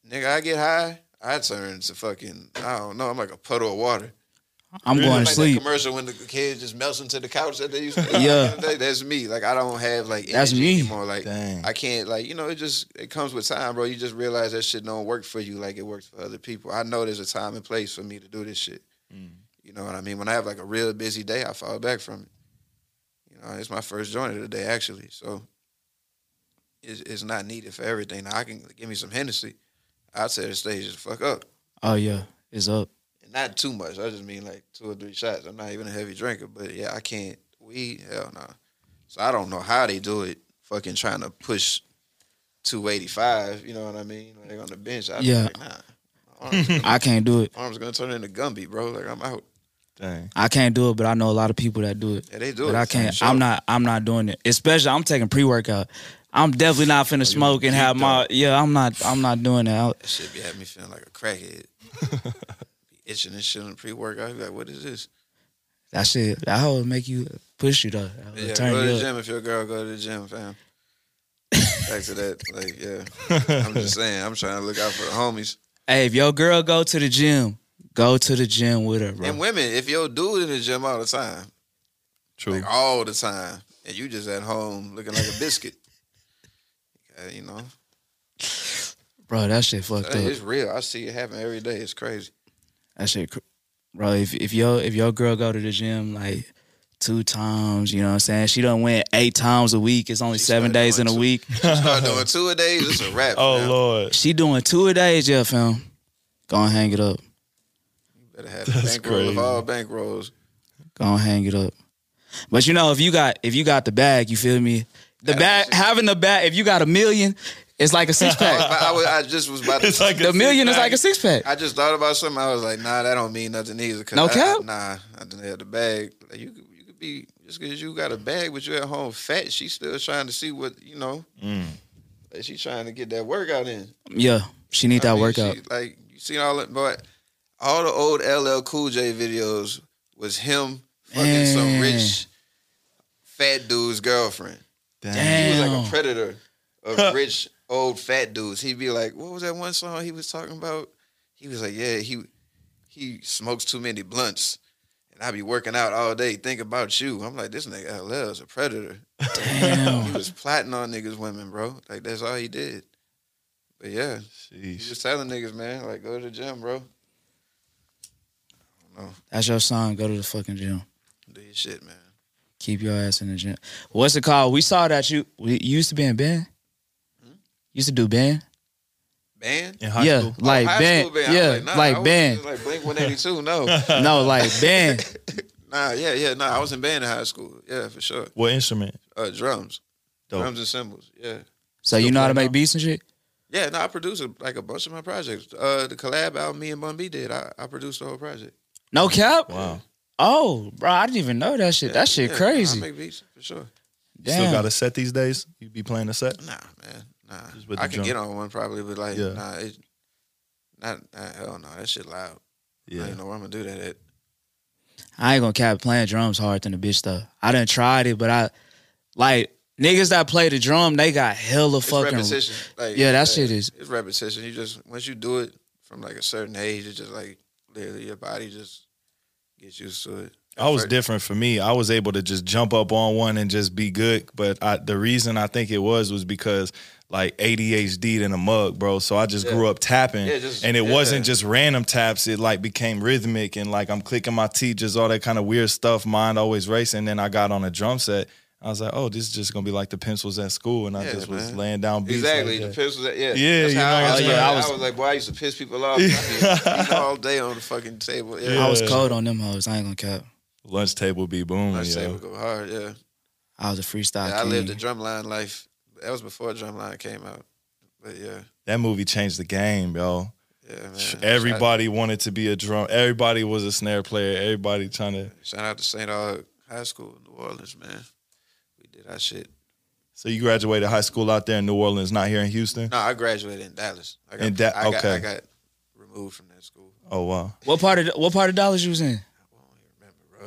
Nigga, I get high. I turn to fucking, I don't know, I'm like a puddle of water. I'm going to sleep. That commercial when the kid just melts into the couch that they used to. That's me. Like I don't have like energy anymore. Like dang. I can't like, you know, it comes with time, bro. You just realize that shit don't work for you like it works for other people. I know there's a time and place for me to do this shit. Mm. You know what I mean? When I have like a real busy day, I fall back from it. You know, it's my first joint of the day actually. So it's not needed for everything. Now I can give me some Hennessy. I'd say the stage is fuck up. Oh, yeah. It's up. Not too much. I just mean like 2 or 3 shots. I'm not even a heavy drinker, but yeah, I can't. Weed, hell no. Nah. So I don't know how they do it fucking trying to push 285, you know what I mean? Like on the bench. I'd be like, nah. I can't do it. Arms going to turn into Gumby, bro. Like I'm out. Dang. I can't do it, but I know a lot of people that do it. Yeah, they do but it. But I can't. Sure. I'm not doing it. Especially, I'm taking pre-workout. I'm definitely not finna smoke and have my... Yeah, I'm not doing that. That shit be having me feeling like a crackhead. Be itching and shit on pre-workout. I be like, what is this? That shit, that hoe make you push you, though. Yeah, go to the gym if your girl go to the gym, fam. Back to that, like, yeah. I'm just saying, I'm trying to look out for the homies. Hey, if your girl go to the gym, go to the gym with her, bro. And women, if your dude in the gym all the time, true, like all the time, and you just at home looking like a biscuit, you know, bro, that shit fucked up. It's real. I see it happen every day. It's crazy. That shit, bro. If your girl go to the gym like 2 times, you know what I'm saying? She done went 8 times a week. It's only 7 days in a week. She start doing 2 a days. It's a wrap. Oh fam. Lord, she doing 2 a days, yeah, fam. Go and hang it up. You better have the bankroll of all bankrolls. Go and hang it up. But you know, if you got the bag, you feel me. The bag, having the bag, if you got $1 million, it's like a 6-pack. I just was about to say, like $1 million is like a 6-pack. I just thought about something. I was like, nah, that don't mean nothing either. No cap? I didn't have the bag. Like, you could be, just because you got a bag, but you're at home fat, she's still trying to see what, you know, like she's trying to get that workout in. Yeah, she need that workout. She, like, you seen all that, but all the old LL Cool J videos was him fucking some rich, fat dude's girlfriend. Damn. He was like a predator of rich old fat dudes. He'd be like, what was that one song he was talking about? He was like, yeah, he smokes too many blunts and I be working out all day. Think about you. I'm like, this nigga LL is a predator. Damn. He was plotting on niggas women, bro. Like that's all he did. But yeah, he was telling niggas, man, like go to the gym, bro. I don't know. That's your song, go to the fucking gym. Do your shit, man. Keep your ass in the gym. What's it called? We saw that you used to be in band. Used to do band. Band? In high school? Like band. Yeah, like band. Like Blink 182, no. No, like band. Nah, I was in band in high school. Yeah, for sure. What instrument? Drums. Dope. Drums and cymbals, yeah. So you know how to make beats and shit? Yeah, no, I produced like a bunch of my projects. The collab album me and Bun B did, I produced the whole project. No cap? Wow. Oh, bro, I didn't even know that shit. Yeah, that shit crazy. I make beats for sure. Damn. You still got a set these days? You be playing a set? Nah, man. Nah. I can get on one probably, but like, hell no, that shit loud. Yeah. I ain't know where I'm gonna do that at. I ain't gonna cap, playing drums harder than the bitch stuff. I done tried it, but I like niggas that play the drum, they got hella fucking repetition. Like, yeah, that shit is. It's repetition. You just, once you do it from like a certain age, it's just like literally your body just gets used to it. I was different for me. I was able to just jump up on one and just be good. But the reason I think it was because like ADHD in a mug, bro. So I just grew up tapping. Yeah, just, and it wasn't just random taps. It like became rhythmic and like I'm clicking my teeth, just all that kind of weird stuff. Mind always racing. Then I got on a drum set. I was like, oh, this is just going to be like the pencils at school. And I just was laying down beats. Exactly, like the pencils at, yeah, you know, I was like, boy, I used to piss people off. I mean, all day on the fucking table. Yeah. I was cold on them hoes. I ain't going to cap. Lunch table be booming. Lunch table go hard, yeah. I was a freestyle king. I lived the Drumline life. That was before Drumline came out. But yeah. That movie changed the game, yo. Yeah, man. Everybody wanted to be a drum. Everybody was a snare player. Everybody trying to. Shout out to St. Aug High School in New Orleans, man. We did our shit. So you graduated high school out there in New Orleans, not here in Houston? No, I graduated in Dallas. I got removed from that school. Oh, wow. What part of Dallas you was in?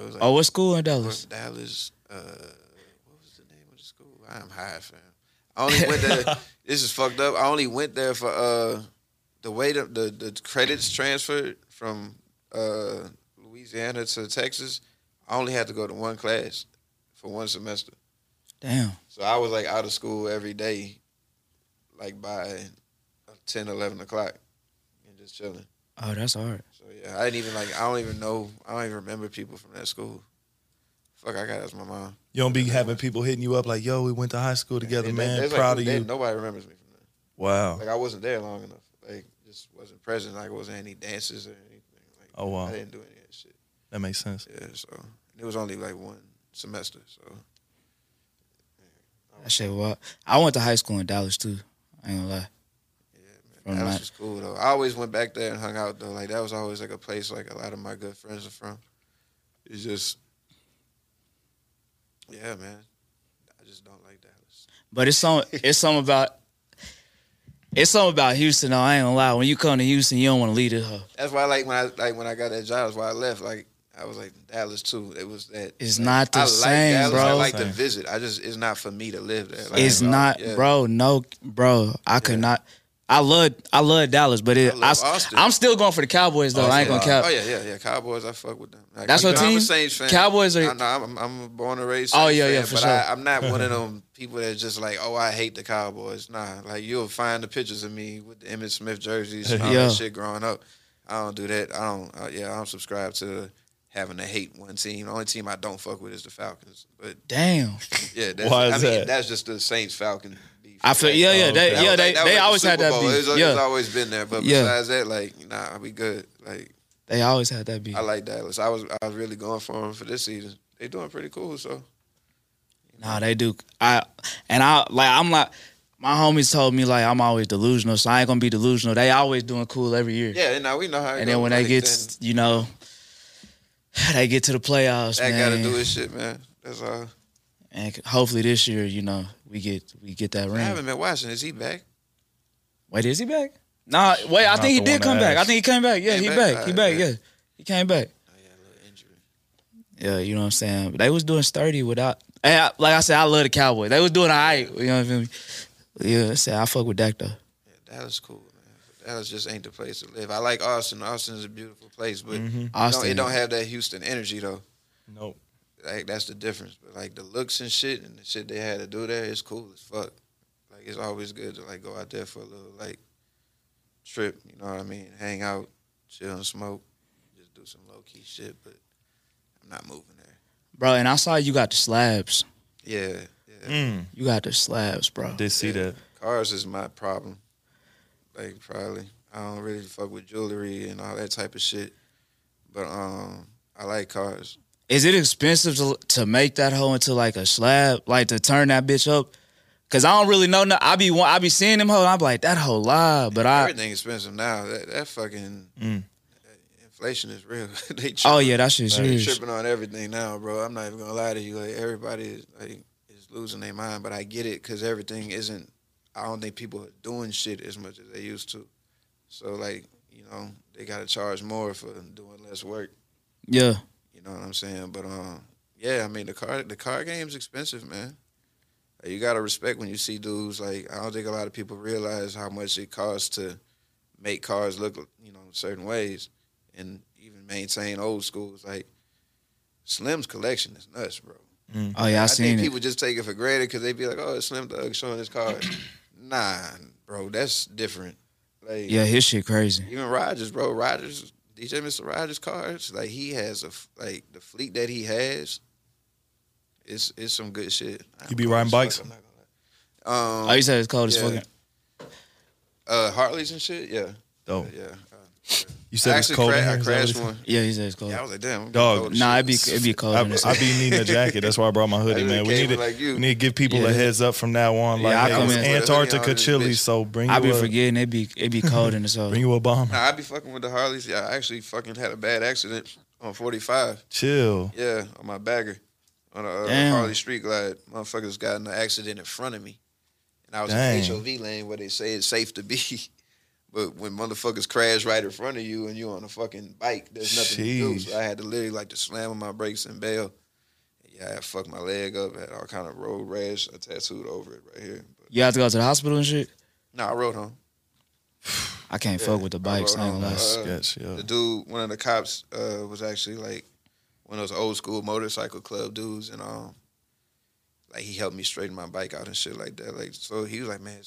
Like, oh, what school in Dallas? Dallas, what was the name of the school? I am high, fam. I only went there. This is fucked up. I only went there for the way the credits transferred from Louisiana to Texas. I only had to go to one class for one semester. Damn. So I was like out of school every day, like by 10, 11 o'clock, and just chilling. Oh, that's hard. So yeah, I didn't even like. I don't even know. I don't even remember people from that school. Fuck, I gotta ask my mom. You don't be having people hitting you up like, "Yo, we went to high school together, man. Proud of you." Nobody remembers me from that. Wow. Like I wasn't there long enough. Like just wasn't present. Like wasn't any dances or anything. Like, oh wow. I didn't do any of that shit. That makes sense. Yeah. So it was only like one semester. So yeah, that shit. Well, I went to high school in Dallas too. I ain't gonna lie. That was just cool though. I always went back there and hung out though. Like that was always like a place like a lot of my good friends are from. It's just, yeah, man. I just don't like Dallas. But it's something about Houston though. I ain't gonna lie. When you come to Houston, you don't want to leave it. That's why when I got that job, that's why I left. Like I was like Dallas too. It was that. It's like, not the same, Dallas, bro. I like to visit. I just it's not for me to live there. Like, it's not, bro. No, bro. I could not. I love Dallas, but I'm still going for the Cowboys though. I ain't gonna cap. Oh yeah, Cowboys. I fuck with them. Like, that's your team. I'm a Saints fan. Cowboys are. I'm born and raised. Saints fan, for but sure. I'm not one of them people that's just like, oh, I hate the Cowboys. Nah, like you'll find the pictures of me with the Emmitt Smith jerseys and all that shit growing up. I don't do that. I don't. I don't subscribe to having to hate one team. The only team I don't fuck with is the Falcons. But damn. Yeah. That's, why is that? That's just the Saints Falcon. I feel they always had that beat. It's always been there, but besides that, like nah, we good. Like they always had that beat. I like Dallas. I was really going for them for this season. They doing pretty cool, so. Nah, they do. I'm like my homies told me like I'm always delusional, so I ain't gonna be delusional. They always doing cool every year. Yeah, now we know how. And then when they get, they get to the playoffs. That man. Gotta do his shit, man. That's all. And hopefully this year, we get that ring. I haven't been watching. Is he back? Wait, is he back? Nah, wait. I think he did come back. I think he came back. Yeah, he back. He back. Yeah, he came back. Oh yeah, a little injury. Yeah, you know what I'm saying. But they was doing sturdy without. Like I said, I love the Cowboys. They was doing all right. You know what I mean? Yeah, I said I fuck with Dak though. Yeah, Dallas cool, man. Dallas just ain't the place to live. I like Austin. Austin's a beautiful place, but Austin, it don't have that Houston energy though. Nope. Like that's the difference. But like the looks and shit and the shit they had to do there, it's cool as fuck. Like it's always good to like go out there for a little like trip, you know what I mean? Hang out, chill and smoke, just do some low key shit, but I'm not moving there. Bro, and I saw you got the slabs. Yeah. You got the slabs, bro. I did see that. Cars is my problem. Like probably. I don't really fuck with jewelry and all that type of shit. But I like cars. Is it expensive to make that hoe into like a slab, like to turn that bitch up? Cause I don't really know. I be seeing them hoe. And I'm like that hoe live, but everything expensive now. That fucking Inflation is real. They tripping. Oh yeah, that shit's like, huge. Tripping on everything now, bro. I'm not even gonna lie to you. Like, everybody is like is losing their mind, but I get it because everything isn't. I don't think people are doing shit as much as they used to. So like, you know, they gotta charge more for doing less work. Yeah. You know what I'm saying? But yeah, I mean the car game's expensive, man. Like, you gotta respect when you see dudes. Like, I don't think a lot of people realize how much it costs to make cars look, you know, certain ways, and even maintain old schools. Like, Slim's collection is nuts, bro. Mm. Oh yeah, I seen think it. People just take it for granted because they be like, "Oh, it's Slim Thug showing his cars." Nah, bro, that's different. Like, yeah, his shit crazy. Even Rogers, bro, DJ Mr. Rogers cars. Like, he has like the fleet that he has. It's some good shit. You be riding bikes? Fuck, oh, you said it's cold as fucking. Harleys and shit, yeah. Dope. Yeah. You said it's cold in here? I crashed one. Yeah, he said it's cold. Yeah, I was like, damn. Dog. Nah, it'd be cold. I be needing a jacket. That's why I brought my hoodie, man. We need to give people a heads up from now on. Like, yeah, hey, Antarctica, chilly, so bring you a... I be forgetting it'd be cold in the summer. Bring you a bomb. Nah, I be fucking with the Harleys. Yeah, I actually fucking had a bad accident on 45. Chill. Yeah, on my bagger. On a Harley Street Glide. Motherfuckers got in an accident in front of me. I was in the HOV lane where they say it's safe to be. But when motherfuckers crash right in front of you and you on a fucking bike, there's nothing to do. So I had to literally like to slam on my brakes and bail. Yeah, I fucked my leg up. I had all kind of road rash. I tattooed over it right here. But you had to go to the hospital and shit? No, I rode home. I can't fuck with the bikes. The dude, one of the cops was actually like one of those old school motorcycle club dudes and all. Like, he helped me straighten my bike out and shit like that. Like, so he was like, man, he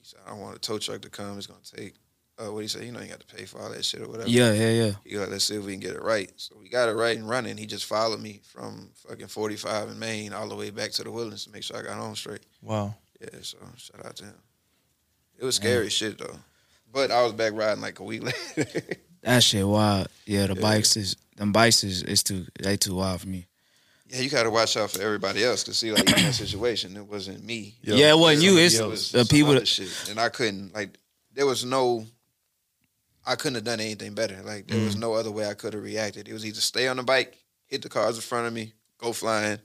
said, I don't want a tow truck to come. It's going to take, what he said, you know, you got to pay for all that shit or whatever. Yeah. He was like, let's see if we can get it right. So we got it right and running. He just followed me from fucking 45 in Maine all the way back to the Woodlands to make sure I got home straight. Wow. Yeah, so shout out to him. It was scary shit, though. But I was back riding like a week later. That shit wild. Yeah, them bikes is too wild for me. Yeah, you gotta watch out for everybody else because see, like in that situation, it wasn't me. Yo. Yeah, it wasn't you. It was the people that shit, and I couldn't like. There was no. I couldn't have done anything better. Like there was no other way I could have reacted. It was either stay on the bike, hit the cars in front of me, go flying,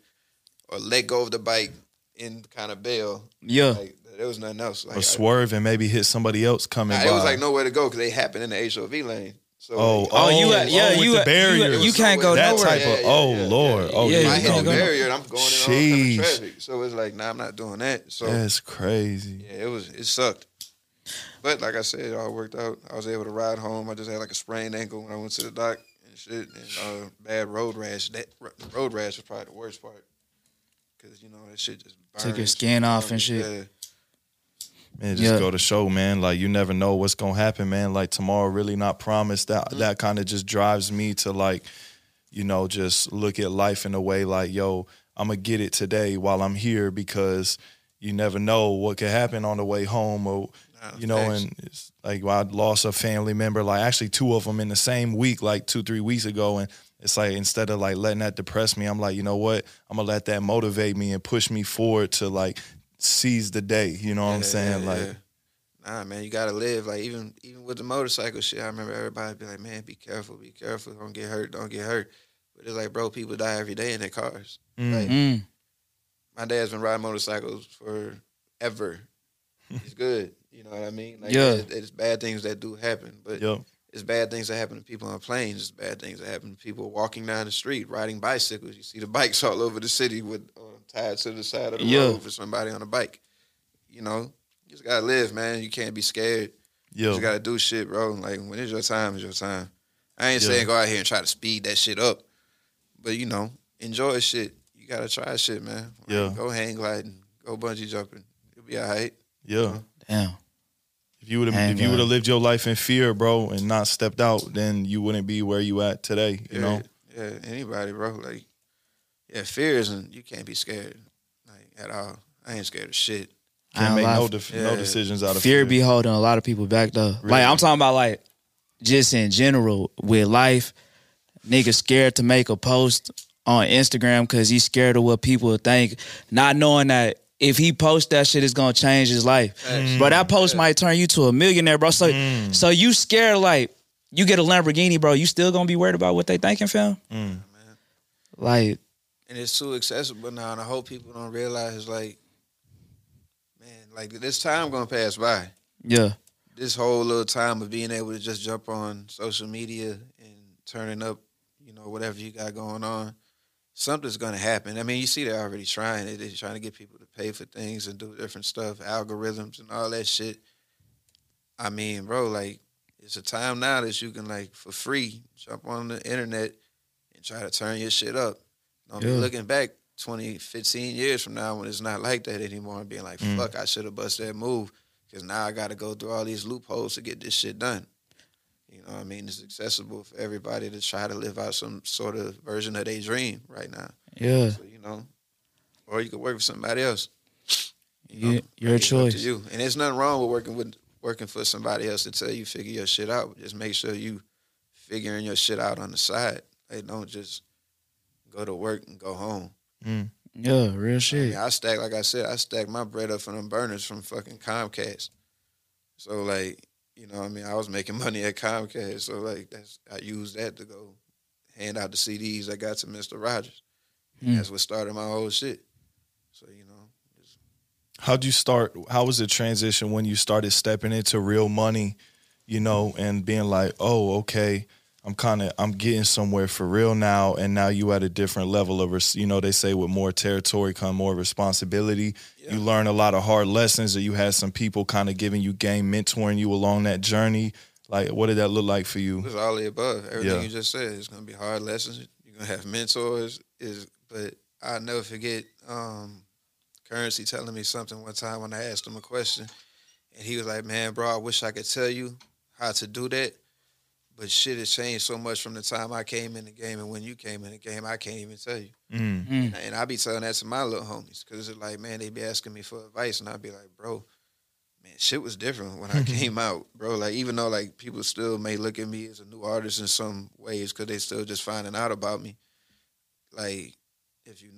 or let go of the bike and kind of bail. Yeah, like, there was nothing else. Like, or swerve and maybe hit somebody else coming. It was like nowhere to go because they happened in the HOV lane. So, you can't go that nowhere. I hit the barrier and I'm going in all kind of traffic. So it's like, nah, I'm not doing that. So that's crazy. Yeah, it sucked. But like I said, it all worked out. I was able to ride home. I just had like a sprained ankle when I went to the doc and shit, and bad road rash. That road rash was probably the worst part because you know that shit just burns. Took your skin off and shit. Yeah. Man, just go to show, man. Like, you never know what's going to happen, man. Like, tomorrow really not promised. That kind of just drives me to, like, you know, just look at life in a way like, yo, I'm going to get it today while I'm here because you never know what could happen on the way home or, you know, and it's like well, I lost a family member, like actually two of them in the same week, like 2-3 weeks ago. And it's like instead of, like, letting that depress me, I'm like, you know what? I'm going to let that motivate me and push me forward to, like, seize the day, you know what I'm saying? Yeah, like, nah, man, you gotta live. Like, even with the motorcycle shit, I remember everybody be like, man, be careful, don't get hurt. But it's like, bro, people die every day in their cars. Mm-hmm. Like, my dad's been riding motorcycles forever. It's good, you know what I mean? Like, it's bad things that do happen, but it's bad things that happen to people on planes. It's bad things that happen to people walking down the street, riding bicycles. You see the bikes all over the city with tied to the side of the road for somebody on a bike. You know, you just got to live, man. You can't be scared. You just got to do shit, bro. Like, when it's your time, it's your time. I ain't saying go out here and try to speed that shit up. But, you know, enjoy shit. You got to try shit, man. Like, go hang gliding. Go bungee jumping. You'll be all right. Yeah. You know? Damn. If you would have lived your life in fear, bro, and not stepped out, then you wouldn't be where you at today, you know? Yeah, anybody, bro. Like, yeah, fear isn't, you can't be scared, like, at all. I ain't scared of shit. Can't make no decisions out of fear. Fear be holding a lot of people back, though. Really? Like, I'm talking about, like, just in general, with life, niggas scared to make a post on Instagram because he's scared of what people think, not knowing that if he posts that shit, it's going to change his life. But that post might turn you to a millionaire, bro. So you scared, like, you get a Lamborghini, bro, you still gonna be worried about what they thinking, fam? Mm. Like, and it's too accessible now, and I hope people don't realize, like, man, like, this time gonna pass by. Yeah. This whole little time of being able to just jump on social media and turning up, you know, whatever you got going on, something's gonna happen. I mean, you see they're already trying. They're trying to get people to pay for things and do different stuff, algorithms and all that shit. I mean, bro, like, it's a time now that you can, like, for free, jump on the internet and try to turn your shit up. Don't be looking back 20, 15 years from now when it's not like that anymore and being like, fuck, I should have bust that move. Because now I got to go through all these loopholes to get this shit done. You know what I mean? It's accessible for everybody to try to live out some sort of version of their dream right now. Yeah. So, you know, or you could work for somebody else. You know, your choice. Up to you. And there's nothing wrong with working for somebody else to tell you figure your shit out. Just make sure you figuring your shit out on the side. Like, don't just go to work and go home. Mm. Yeah, real shit. I mean, I stack, like I said, I stack my bread up from them burners from fucking Comcast. So, like, you know what I mean? I was making money at Comcast. So, like, I used that to go hand out the CDs I got to Mr. Rogers. And that's what started my whole shit. So, you know. How'd you start? How was the transition when you started stepping into real money, you know, and being like, oh, okay, I'm getting somewhere for real now, and now you at a different level of, you know, they say with more territory come more responsibility. Yeah. You learn a lot of hard lessons, or you had some people kind of giving you game, mentoring you along that journey. Like, what did that look like for you? It was all the above. Everything you just said. It's going to be hard lessons. You're going to have mentors. But I'll never forget... Curren$y telling me something one time when I asked him a question, and he was like, man, bro, I wish I could tell you how to do that, but shit has changed so much from the time I came in the game and when you came in the game, I can't even tell you. Mm-hmm. And I be telling that to my little homies, because it's like, man, they be asking me for advice, and I be like, bro, man, shit was different when I came out, bro. Like, even though, like, people still may look at me as a new artist in some ways, because they still just finding out about me, like, If you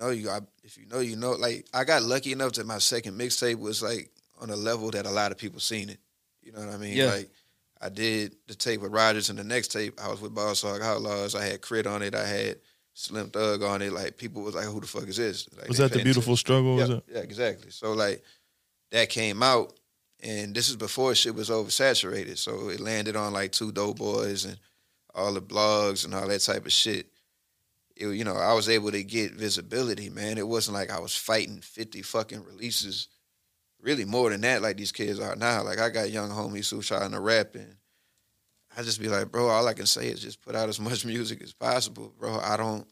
know, you know. Like, I got lucky enough that my second mixtape was, like, on a level that a lot of people seen it. You know what I mean? Yeah. Like, I did the tape with Rogers, and the next tape, I was with Boss Hogg Outlawz. I had Crit on it. I had Slim Thug on it. Like, people was like, who the fuck is this? Like, was that The Beautiful Struggle? Yeah, yeah, exactly. So, like, that came out, and this is before shit was oversaturated. So it landed on, like, Two Dope Boys and all the blogs and all that type of shit. You know, I was able to get visibility, man. It wasn't like I was fighting 50 fucking releases. Really more than that, like these kids are now. Like, I got young homies who trying to rap, and I just be like, bro, all I can say is just put out as much music as possible, bro. I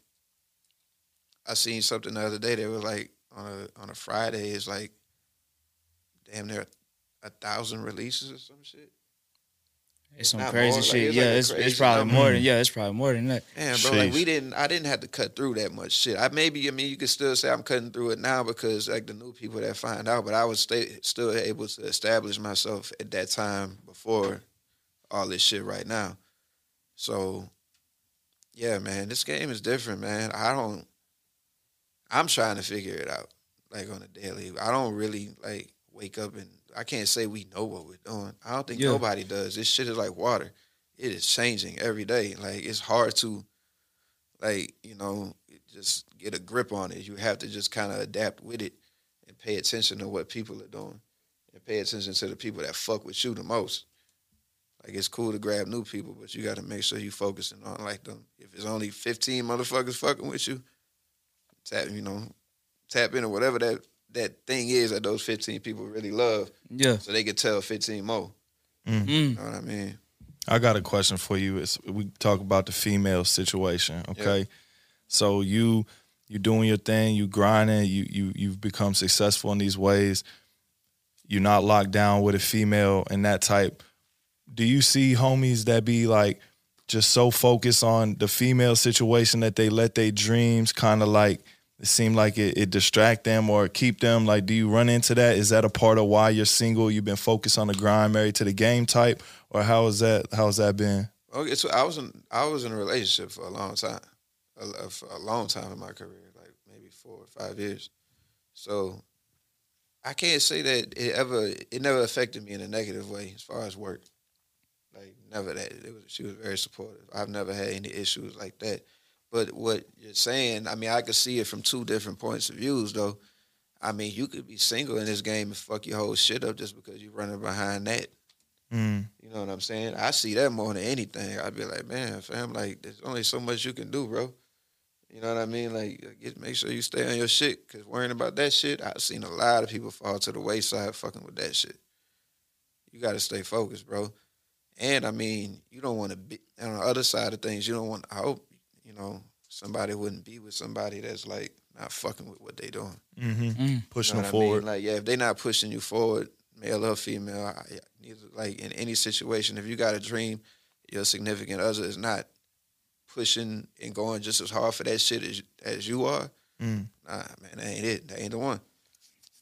seen something the other day that was like on a Friday, it's like damn near 1,000 releases or some shit. It's some crazy more, shit. Like, yeah, like it's probably number. More than it's probably more than that. Damn, bro, like I didn't have to cut through that much shit. I mean you could still say I'm cutting through it now because like the new people that find out, but I was still able to establish myself at that time before all this shit right now. So yeah, man, this game is different, man. I'm trying to figure it out like on a daily. I don't really like wake up and I can't say we know what we're doing. I don't think nobody does. This shit is like water. It is changing every day. Like, it's hard to, like, you know, just get a grip on it. You have to just kind of adapt with it and pay attention to what people are doing and pay attention to the people that fuck with you the most. Like, it's cool to grab new people, but you got to make sure you focusing on, like, them. If it's only 15 motherfuckers fucking with you, tap into whatever that thing is that those 15 people really love. Yeah. So they could tell 15 more. Mm-hmm. You know what I mean? I got a question for you. We talk about the female situation, okay? Yeah. So you're doing your thing, you grinding, you've become successful in these ways. You're not locked down with a female and that type. Do you see homies that be like just so focused on the female situation that they let their dreams kind of like it seem like it distract them or keep them? Like, do you run into that? Is that a part of why you're single? You've been focused on the grind, married to the game type, or how's that been? Okay, so I was in a relationship for a long time in my career, like maybe 4 or 5 years. So I can't say that it never affected me in a negative way as far as work. Like, never that. She was very supportive. I've never had any issues like that. But what you're saying, I mean, I could see it from two different points of views, though. I mean, you could be single in this game and fuck your whole shit up just because you're running behind that. Mm. You know what I'm saying? I see that more than anything. I'd be like, man, fam, like, there's only so much you can do, bro. You know what I mean? Like, make sure you stay on your shit, because worrying about that shit, I've seen a lot of people fall to the wayside fucking with that shit. You got to stay focused, bro. And, I mean, you don't want to be, on the other side of things, you don't want, I hope, you know, somebody wouldn't be with somebody that's, like, not fucking with what they doing. Mm-hmm. Pushing them forward. I mean? Like, yeah, if they not pushing you forward, male or female, like, in any situation, if you got a dream, your significant other is not pushing and going just as hard for that shit as you are, nah, man, that ain't it. That ain't the one.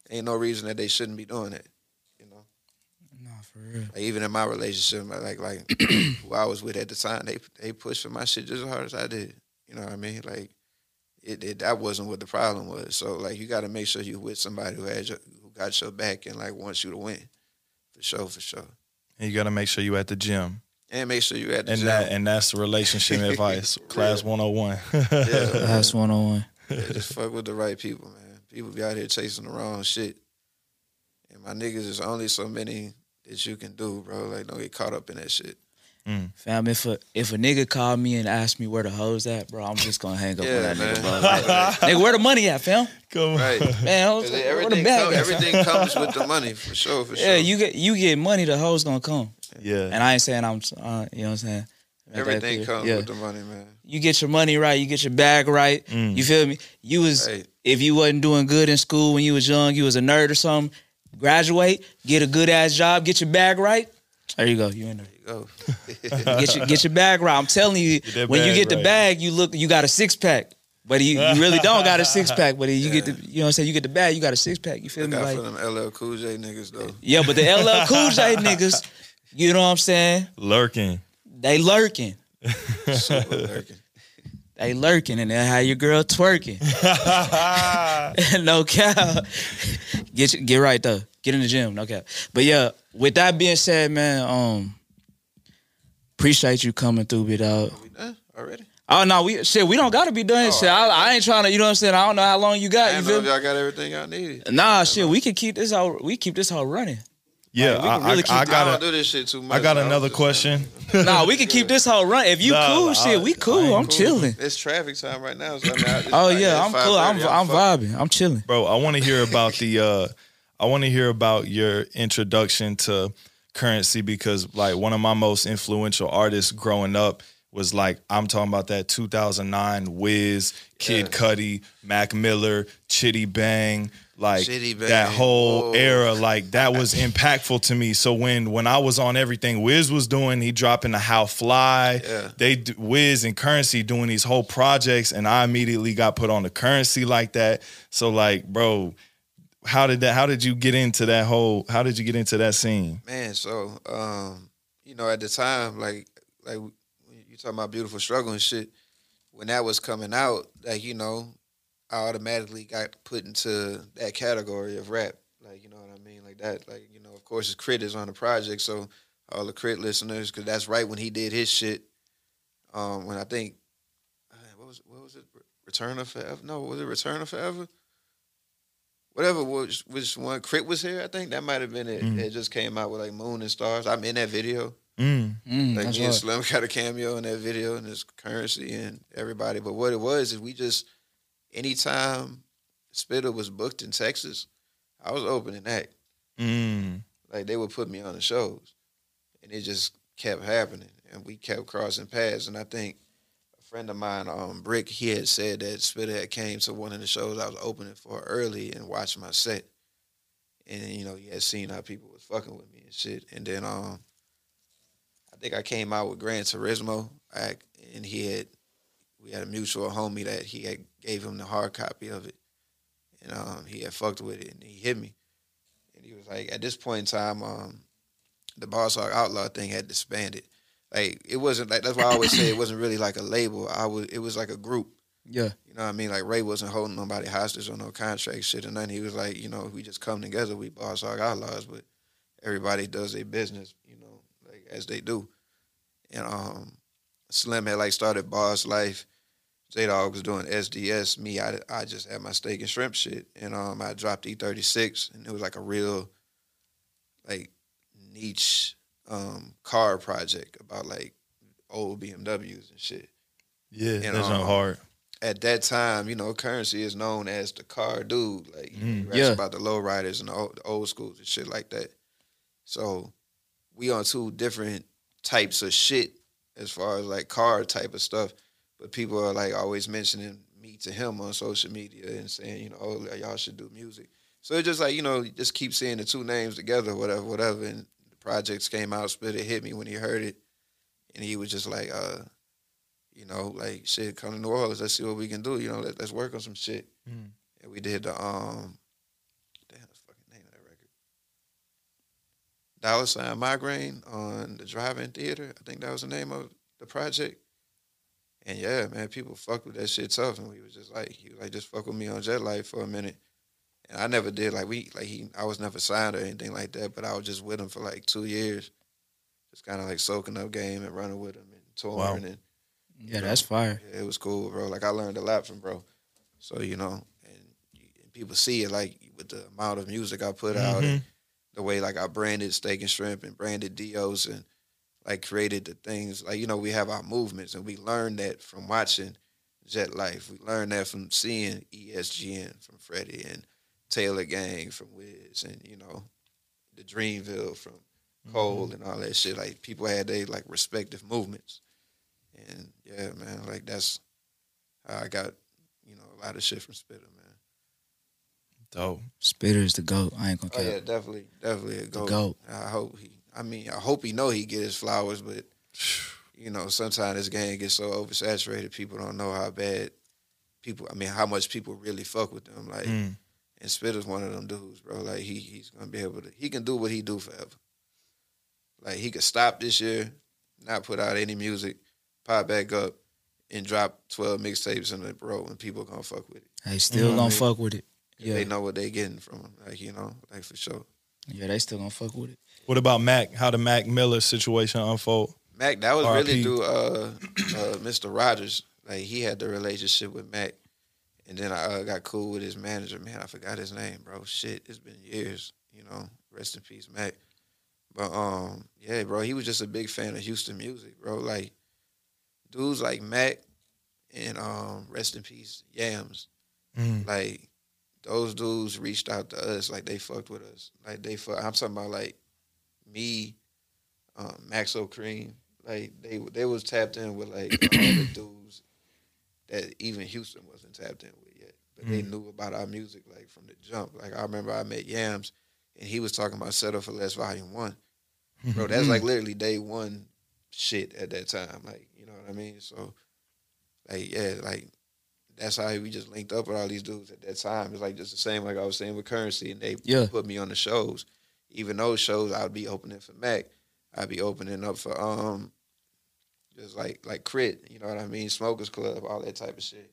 Ain't no reason that they shouldn't be doing it, you know? Nah, for real. Like, even in my relationship, like who I was with at the time, they pushed for my shit just as hard as I did. You know what I mean? Like, that wasn't what the problem was. So, like, you got to make sure you with somebody who got your back and, like, wants you to win. For sure, for sure. And you got to make sure you at the gym. And make sure you at the gym. And that's relationship advice. Class 101. Yeah, Class 101. Yeah, just fuck with the right people, man. People be out here chasing the wrong shit. And my niggas, there's only so many that you can do, bro. Like, don't get caught up in that shit. Fam, if a nigga called me and asked me where the hoes at, bro, I'm just gonna hang up with that nigga, bro. Like, nigga, where the money at, fam? Come on, right. Man, hoes, everything comes with the money, for sure, for sure. Yeah, you get money, the hoes gonna come. Yeah, and I ain't saying I'm, you know what I'm saying. Everything comes with the money, man. You get your money right, you get your bag right. You feel me? You was if you wasn't doing good in school when you was young, you was a nerd or something. Graduate, get a good ass job, get your bag right. There you go. You in there. Oh. get your bag right. I'm telling you, when you get the bag, you got a six pack, but you really don't got a six pack. But you get the, you know what I'm saying, you get the bag, you got a six pack. You feel me? Like, for them LL Cool J niggas though. Yeah, but the LL Cool J niggas, you know what I'm saying? Lurking. They lurking. Super lurking. They lurking, and then how your girl twerking. No cap. Get right though. Get in the gym. No cap. But yeah, with that being said, man, appreciate you coming through, bit out. Are we done already? Oh no, we don't gotta be done. Shit, I ain't trying to. You know what I'm saying? I don't know how long you got. I know if y'all got everything y'all needed. Nah, shit, we can keep this out. We keep this whole running. Yeah, like, I don't do this shit too much. I got another question. Nah, we can keep this whole run. If you we cool. I'm chilling. It's traffic time right now. So I'm cool. I'm vibing. I'm chilling. Bro, I want to hear about your introduction to Curren$y, because like one of my most influential artists growing up was like, I'm talking about that 2009 Wiz, Kid Cudi, Mac Miller, Chitty Bang, like Chitty Bang. That whole era, like that was impactful to me. So when I was on everything Wiz was doing, he dropping the How Fly, Wiz and Curren$y doing these whole projects, and I immediately got put on the Curren$y like that. So like, bro, how did you get into that scene? Man, so, you know, at the time, like you talking about Beautiful Struggle and shit, when that was coming out, like, you know, I automatically got put into that category of rap. Like, you know what I mean? Like that, like, you know, of course, Crit is on the project, so all the Crit listeners, because that's right when he did his shit. When I think, what was it? Return of Forever? No, was it Return of Forever? Whatever, which one, Crit was here, I think. That might have been it. It just came out with, like, Moon and Stars. I'm in that video. Like, me and Slim got a cameo in that video, and it's Curren$y and everybody. But what it was is we just, anytime Spitter was booked in Texas, I was opening act. Like, they would put me on the shows. And it just kept happening. And we kept crossing paths. And I think a friend of mine, Brick, he had said that Spitter had came to one of the shows I was opening for early and watched my set. And, you know, he had seen how people was fucking with me and shit. And then I think I came out with Gran Turismo. And we had a mutual homie that he had gave him the hard copy of it. And he had fucked with it, and he hit me. And he was like, at this point in time, the Boss Hogg Outlawz thing had disbanded. Like, it wasn't like, that's why I always say it wasn't really like a label. It was like a group. Yeah. You know what I mean? Like, Ray wasn't holding nobody hostage on no contract shit or nothing. He was like, you know, we just come together, we Boss Hogg Outlawz, but everybody does their business, you know, like as they do. And Slim had like started Bar's Life. J-Dog was doing SDS. Me, I just had my Steak and Shrimp shit. And I dropped E36, and it was like a real like niche car project about like old BMWs and shit. Yeah, and, that's not hard. At that time, you know, Curren$y is known as the car dude. Like, he raps about the lowriders and the old schools and shit like that. So we on two different types of shit as far as like car type of stuff. But people are like always mentioning me to him on social media and saying, you know, oh, y'all should do music. So it's just like, you know, just keep seeing the two names together, whatever, whatever. And the projects came out, Split It hit me when he heard it. And he was just like, you know, like, shit, come to New Orleans. Let's see what we can do. You know, let's work on some shit. Mm. And we did the, damn, what's the fucking name of that record? $ Migraine on the Drive-In Theater. I think that was the name of the project. And yeah, man, people fucked with that shit tough. And we was just like, he was like, just fuck with me on Jet Life for a minute. And I never did. Like, I was never signed or anything like that, but I was just with him for like 2 years. Just kind of like soaking up game and running with him and touring. Wow. And yeah, know, that's fire. Yeah, it was cool, bro. Like, I learned a lot from bro. So, you know, and people see it, like, with the amount of music I put out and the way, like, I branded Steak and Shrimp and branded Dio's and, like, created the things. Like, you know, we have our movements, and we learned that from watching Jet Life. We learned that from seeing ESGN from Freddie and Taylor Gang from Wiz and, you know, the Dreamville from Cole and all that shit. Like, people had their, like, respective movements. And yeah, man, like that's how I got, you know, a lot of shit from Spitter, man. Dope. Spitter is the GOAT. I ain't gonna care. Oh yeah, definitely a GOAT. The GOAT. I hope he know he get his flowers, but you know, sometimes this game gets so oversaturated, people don't know how bad how much people really fuck with them. Like, and Spitter's one of them dudes, bro. Like he's gonna be able to, he can do what he do forever. Like he could stop this year, not put out any music, pop back up and drop 12 mixtapes in a row, and people gonna fuck with it. They still gonna fuck with it. Yeah, they know what they getting from them. Like, you know, like for sure. Yeah, they still gonna fuck with it. What about Mac? How the Mac Miller situation unfold? Mac, that was really through Mr. Rogers. Like he had the relationship with Mac, and then I got cool with his manager. Man, I forgot his name, bro. Shit, it's been years. You know, rest in peace, Mac. But yeah, bro, he was just a big fan of Houston music, bro. Like. Dudes like Mac and rest in peace, Yams. Like, those dudes reached out to us. Like, they fucked with us. Like, I'm talking about, like, me, Max O'Cream. Like, they was tapped in with, like, all the dudes that even Houston wasn't tapped in with yet. But they knew about our music, like, from the jump. Like, I remember I met Yams, and he was talking about Settle for Less Volume 1. Bro, that's, like, literally day one shit at that time. Like, you know what I mean? So, like, yeah, like, that's how we just linked up with all these dudes at that time. It's, like, just the same, like I was saying with Curren$y, and they put me on the shows. Even those shows, I'd be opening for Mac. I'd be opening up for, just, like Crit, you know what I mean? Smokers Club, all that type of shit.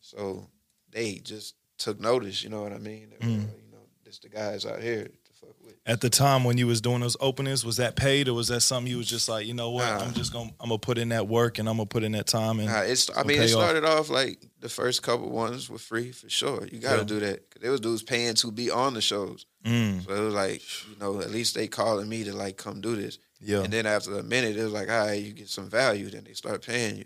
So, they just took notice, you know what I mean? You know, just the guys out here. At the time when you was doing those openings, was that paid or was that something you was just like, you know what, I'm gonna put in that work and I'm gonna put in that time? And it started off like the first couple ones were free for sure. You gotta do that. Cause there was dudes paying to be on the shows. So it was like, you know, at least they calling me to like come do this. Yeah. And then after a minute, it was like, all right, you get some value. Then they start paying you.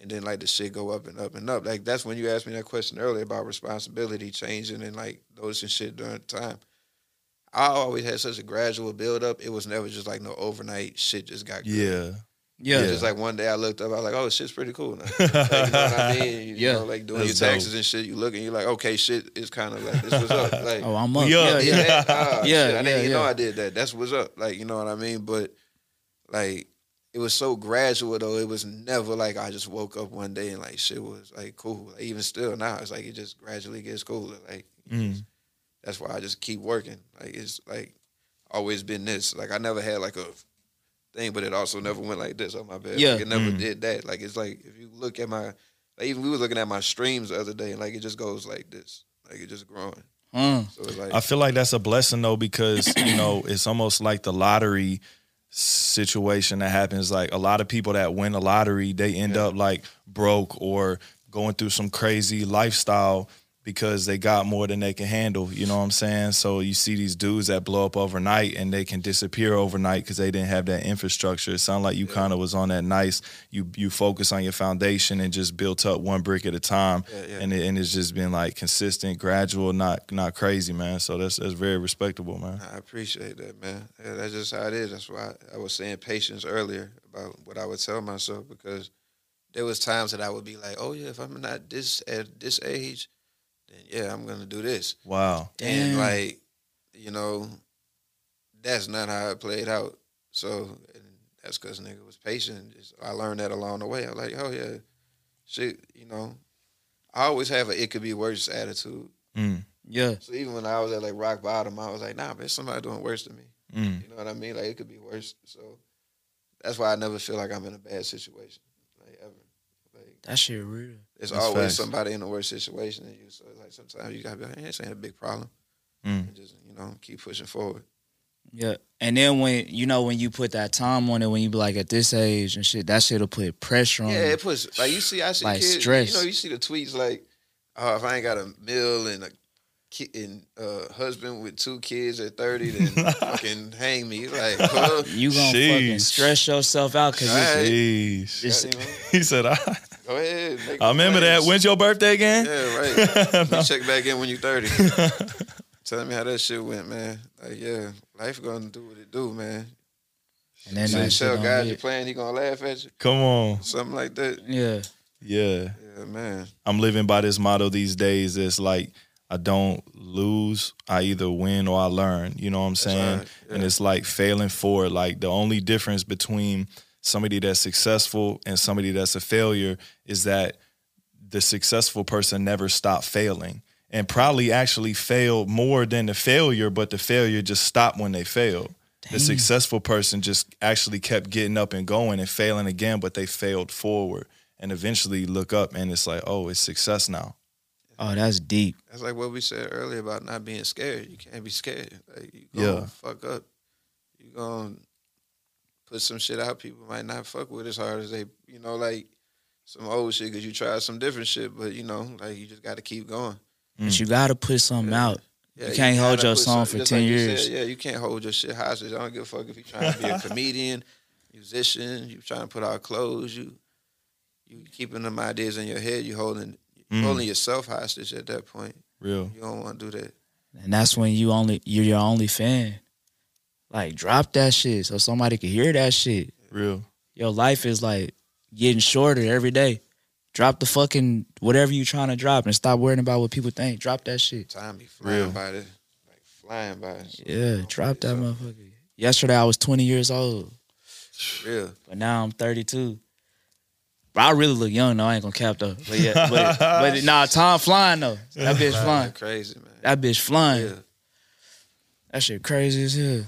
And then like the shit go up and up and up. Like that's when you asked me that question earlier about responsibility changing and like noticing shit during the time. I always had such a gradual build-up. It was never just like no overnight shit just got good. Yeah. It was just like one day I looked up, I was like, oh, shit's pretty cool now. Like, you know what I mean? You know, like doing your taxes and shit, you look and you're like, okay, shit is kind of like, this what's up. Like, oh, I'm up. I didn't even know I did that. That's what's up. Like, you know what I mean? But like, it was so gradual though. It was never like I just woke up one day and like shit was like cool. Like, even still now, it's like it just gradually gets cooler. Like, that's why I just keep working. Like, it's, like, always been this. Like, I never had, like, a thing, but it also never went like this. Oh, my bad. Yeah. Like, it never did that. Like, it's like, if you look at my, like, even we were looking at my streams the other day, and, like, it just goes like this. Like, it just growing. So it's like, I feel like that's a blessing, though, because, you know, it's almost like the lottery situation that happens. Like, a lot of people that win the lottery, they end up like broke or going through some crazy lifestyle because they got more than they can handle. You know what I'm saying? So you see these dudes that blow up overnight and they can disappear overnight because they didn't have that infrastructure. It sounded like you kind of was on that nice, you focus on your foundation and just built up one brick at a time. And it's just been like consistent, gradual, not crazy, man. So that's very respectable, man. I appreciate that, man. Yeah, that's just how it is. That's why I was saying patience earlier about what I would tell myself, because there was times that I would be like, oh yeah, if I'm not this at this age, then yeah, I'm gonna do this. Wow. And like, you know, that's not how it played out. So, and that's because nigga was patient. I learned that along the way. I was like, oh yeah, shit, you know. I always have a it could be worse attitude. Yeah. So even when I was at like rock bottom, I was like, nah, man, somebody doing worse than me. You know what I mean? Like, it could be worse. So that's why I never feel like I'm in a bad situation. Like, ever. Like, that shit real. There's always somebody in a worse situation than you. So it's like sometimes you gotta be like, hey, this ain't a big problem. And just, you know, keep pushing forward. Yeah. And then when, you know, when you put that time on it, when you be like at this age and shit, that shit'll put pressure on you. Yeah, it puts, like, you see, I see like kids, stress. You know, you see the tweets like, oh, if I ain't got a meal and a kid and husband with two kids at 30, then fucking hang me. Like, well, you gonna fucking stress yourself out because he said, go ahead. I remember that. When's your birthday again? Yeah, right. You check back in when you're 30. Tell me how that shit went, man. Like, yeah, life gonna do what it do, man. And then you tell God you're playing, he gonna laugh at you. Come on, something like that. Yeah, yeah, yeah, man. I'm living by this motto these days. It's like, I don't lose, I either win or I learn. You know what I'm saying? Right. Yeah. And it's like failing forward. Like, the only difference between somebody that's successful and somebody that's a failure is that the successful person never stopped failing, and probably actually failed more than the failure, but the failure just stopped when they failed. Dang. The successful person just actually kept getting up and going and failing again, but they failed forward and eventually look up and it's like, oh, it's success now. Oh, that's deep. That's like what we said earlier about not being scared. You can't be scared. Like, you gonna fuck up. You gonna put some shit out people might not fuck with as hard as they, you know, like some old shit because you tried some different shit, but, you know, like, you just got to keep going. But you got to put something out. Yeah, you can't hold your song for 10 years. Yeah, you can't hold your shit hostage. I don't give a fuck if you're trying to be a comedian, musician, you trying to put out clothes, you keeping them ideas in your head, you holding... Holding yourself hostage at that point. Real. You don't want to do that. And that's when you're your only fan. Like, drop that shit so somebody can hear that shit. Real. Your life is like getting shorter every day. Drop the fucking whatever you trying to drop and stop worrying about what people think. Drop that shit. Time be flying by this. Like, flying by this. Yeah, drop that motherfucker. Yesterday I was 20 years old. Real. But now I'm 32. I really look young, though. I ain't gonna cap, though. But yeah, but nah, time flying, though. That bitch flying. Crazy, man. That bitch flying. Yeah. That shit crazy as hell.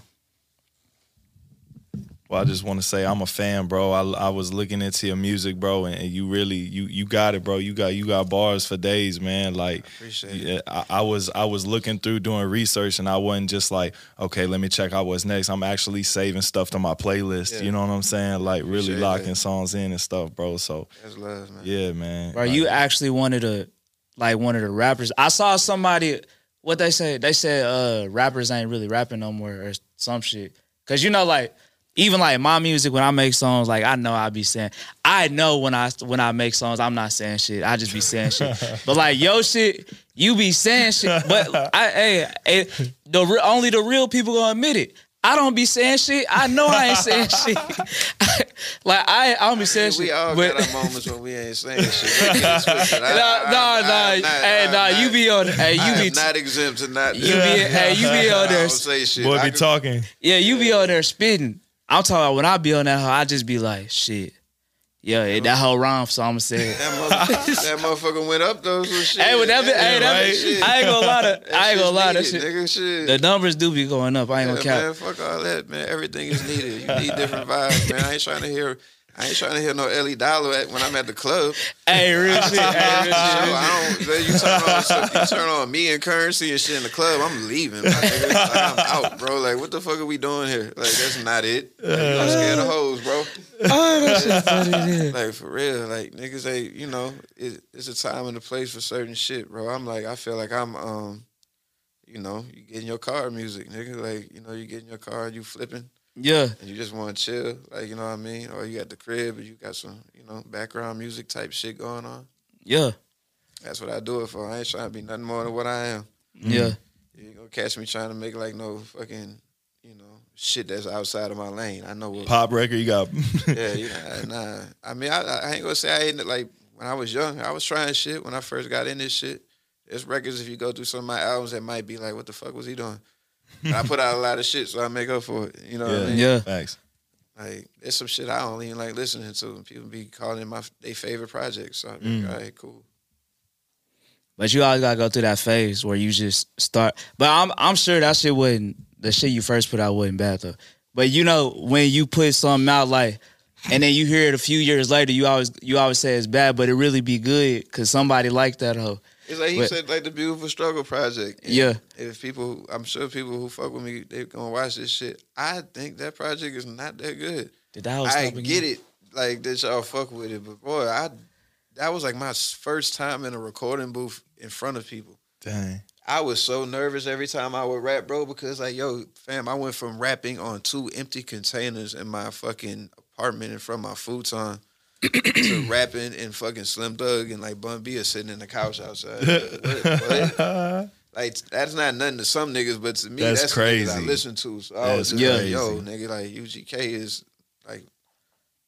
Well, I just want to say I'm a fan, bro. I was looking into your music, bro, and you really you got it, bro. You got bars for days, man. Like, I appreciate it. I was looking through doing research, and I wasn't just like, okay, let me check out what's next. I'm actually saving stuff to my playlist. Yeah. You know what I'm saying? Like, really locking songs in and stuff, bro. So that's love, man. Yeah, man. Bro, like, you actually one of the rappers. I saw somebody. What they say? They said rappers ain't really rapping no more or some shit. Cause you know, like. Even like my music, when I make songs, like I know I be saying, I know when I make songs, I'm not saying shit. I just be saying shit. But like yo shit, you be saying shit. But only the real people gonna admit it. I don't be saying shit. I know I ain't saying shit. Like I don't be saying shit. We all got our moments when we ain't saying shit. You be on. Hey, you be not exempt to not. You be on there. I don't say shit. Boy, be talking. Yeah, you be on there spitting. I'm talking about when I be on that hoe, I just be like, shit. Yeah, that hoe rhyme, so I'ma say it. That motherfucker went up though, so shit. Hey, with that bitch, I ain't gonna lie to that. I ain't gonna lie to shit. Nigga, shit. The numbers do be going up. I ain't gonna cap. Man, fuck all that, man. Everything is needed. You need different vibes, man. I ain't trying to hear I ain't trying to hear no Ellie Dollar act when I'm at the club. Hey, real shit. You turn on me and Currency and shit in the club, I'm leaving. Like, I'm out, bro. Like, what the fuck are we doing here? Like, that's not it. Like, I'm scared of hoes, bro. Oh, that shit's funny. Like, for real. Like, niggas, they, you know, it's a time and a place for certain shit, bro. I'm like, I feel like I'm, you know, you getting your car music, nigga. Like, you know, you getting your car, you flipping. Yeah. And you just want to chill, like, you know what I mean? Or you at the crib and you got some, you know, background music type shit going on. Yeah. That's what I do it for. I ain't trying to be nothing more than what I am. Yeah. You ain't gonna catch me trying to make like no fucking, you know, shit that's outside of my lane. I know what. Pop record you got. Yeah, you know, nah. I mean, I ain't gonna say I ain't, like, when I was young, I was trying shit when I first got in this shit. There's records, if you go through some of my albums, that might be like, what the fuck was he doing? I put out a lot of shit, so I make up for it. You know what I mean? Yeah, thanks. Like, there's some shit I don't even like listening to. People be calling it their favorite projects. So I'm like, all right, cool. But you always gotta go through that phase where you just start. But I'm sure that shit wouldn't. The shit you first put out wasn't bad though. But you know when you put something out like, and then you hear it a few years later, you always say it's bad, but it really be good because somebody liked that hoe. It's like he said, like, the Beautiful Struggle Project. And yeah. If people, I'm sure people who fuck with me, they're going to watch this shit. I think that project is not that good. I get it, like, that y'all fuck with it. But, boy, that was, like, my first time in a recording booth in front of people. Dang. I was so nervous every time I would rap, bro, because, like, yo, fam, I went from rapping on 2 empty containers in my fucking apartment in front of my futon to rapping, and fucking Slim Thug and like Bun B are sitting in the couch outside. What? Like, that's not nothing to some niggas, but to me, that's crazy. The niggas I listen to. So I was just like, yo, nigga, like UGK is like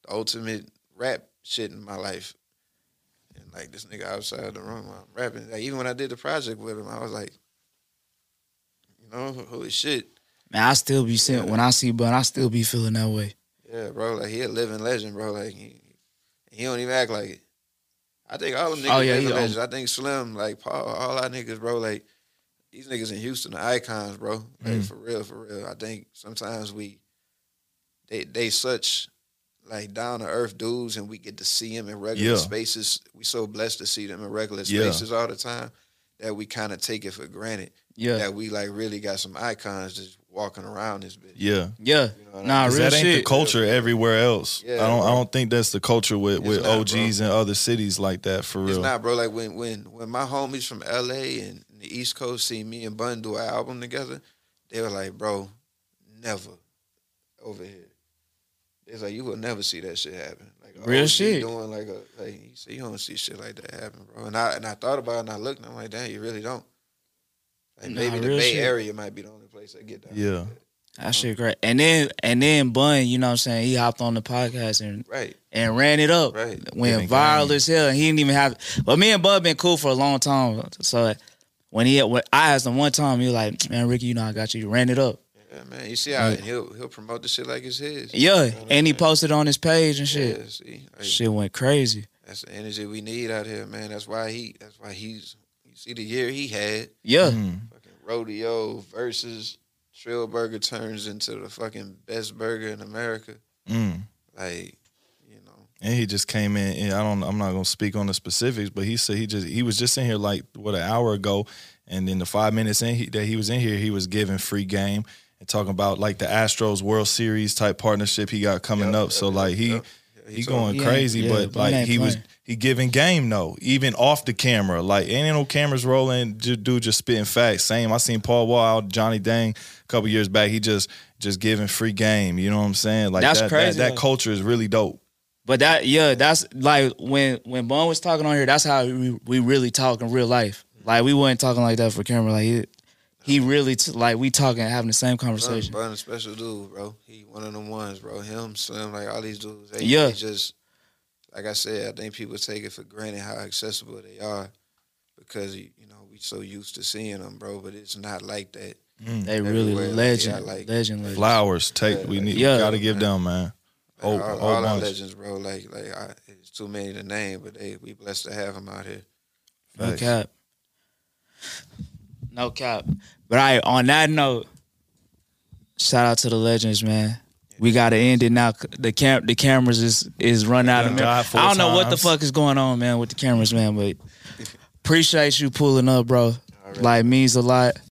the ultimate rap shit in my life. And like this nigga outside the room while I'm rapping. Like, even when I did the project with him, I was like, you know, holy shit. Man, I still be sitting when I see Bun, I still be feeling that way. Yeah, bro. Like, he a living legend, bro. Like, he don't even act like it. I think all them niggas living legends. I think Slim, like Paul, all our niggas, bro, like these niggas in Houston are icons, bro. Like, for real. I think sometimes they such like down to earth dudes, and we get to see them in regular spaces. We so blessed to see them in regular spaces all the time that we kind of take it for granted. Yeah. That we like really got some icons just walking around this bitch. Yeah. Yeah. You know what I mean? That ain't the culture everywhere else. Yeah, I don't think that's the culture with OGs and other cities like that, for real. It's not, bro. Like when my homies from LA and the East Coast see me and Bun do an album together, they were like, bro, never over here. It's like, you will never see that shit happen. Like, real shit. Doing like a, like, you don't see shit like that happen, bro. And I thought about it, and I looked, and I'm like, damn, you really don't. Like, maybe the Bay Area might be the only place that get that. Yeah. That shit great. And then Bun, you know what I'm saying, he hopped on the podcast and ran it up. Right. Went viral as hell. And he didn't even have it. But me and Bun been cool for a long time. So when I asked him one time, he was like, man, Ricky, you know I got you. You ran it up. Yeah, man. You see how he'll promote the shit like it's his. Yeah. You know, and he posted on his page and shit. Yeah, see. Like, shit went crazy. That's the energy we need out here, man. That's why he's see the year he had. Yeah. Fucking rodeo versus Trill Burger turns into the fucking best burger in America. Like, you know. And he just came in, and I'm not gonna speak on the specifics, but he said he was just in here like an hour ago, and then the 5 minutes that he was in here, he was giving free game and talking about like the Astros World Series type partnership he got coming up. So like he going crazy, but like he giving game though, even off the camera. Like, ain't no cameras rolling, dude just spitting facts. Same, I seen Paul Wall, Johnny Dang a couple years back. He just giving free game. You know what I'm saying? Like, that's crazy. That culture is really dope. But that's like when Bun was talking on here, that's how we really talk in real life. Like, we weren't talking like that for camera. Like, he really like, we talking, having the same conversation. Bun a special dude, bro. He one of them ones, bro. Him, Slim, like all these dudes. They just, like I said, I think people take it for granted how accessible they are because, you know, we so used to seeing them, bro. But it's not like that. They really legend, like, legend. Flowers, we gotta give them, man. Like, all our legends, bro. Like, it's too many to name, but we blessed to have them out here. Facts. No cap. But on that note, shout out to the legends, man. We gotta end it now. The cameras is run out of me. I don't know what the fuck is going on, man, with the cameras, man. But appreciate you pulling up, bro. Like, means a lot.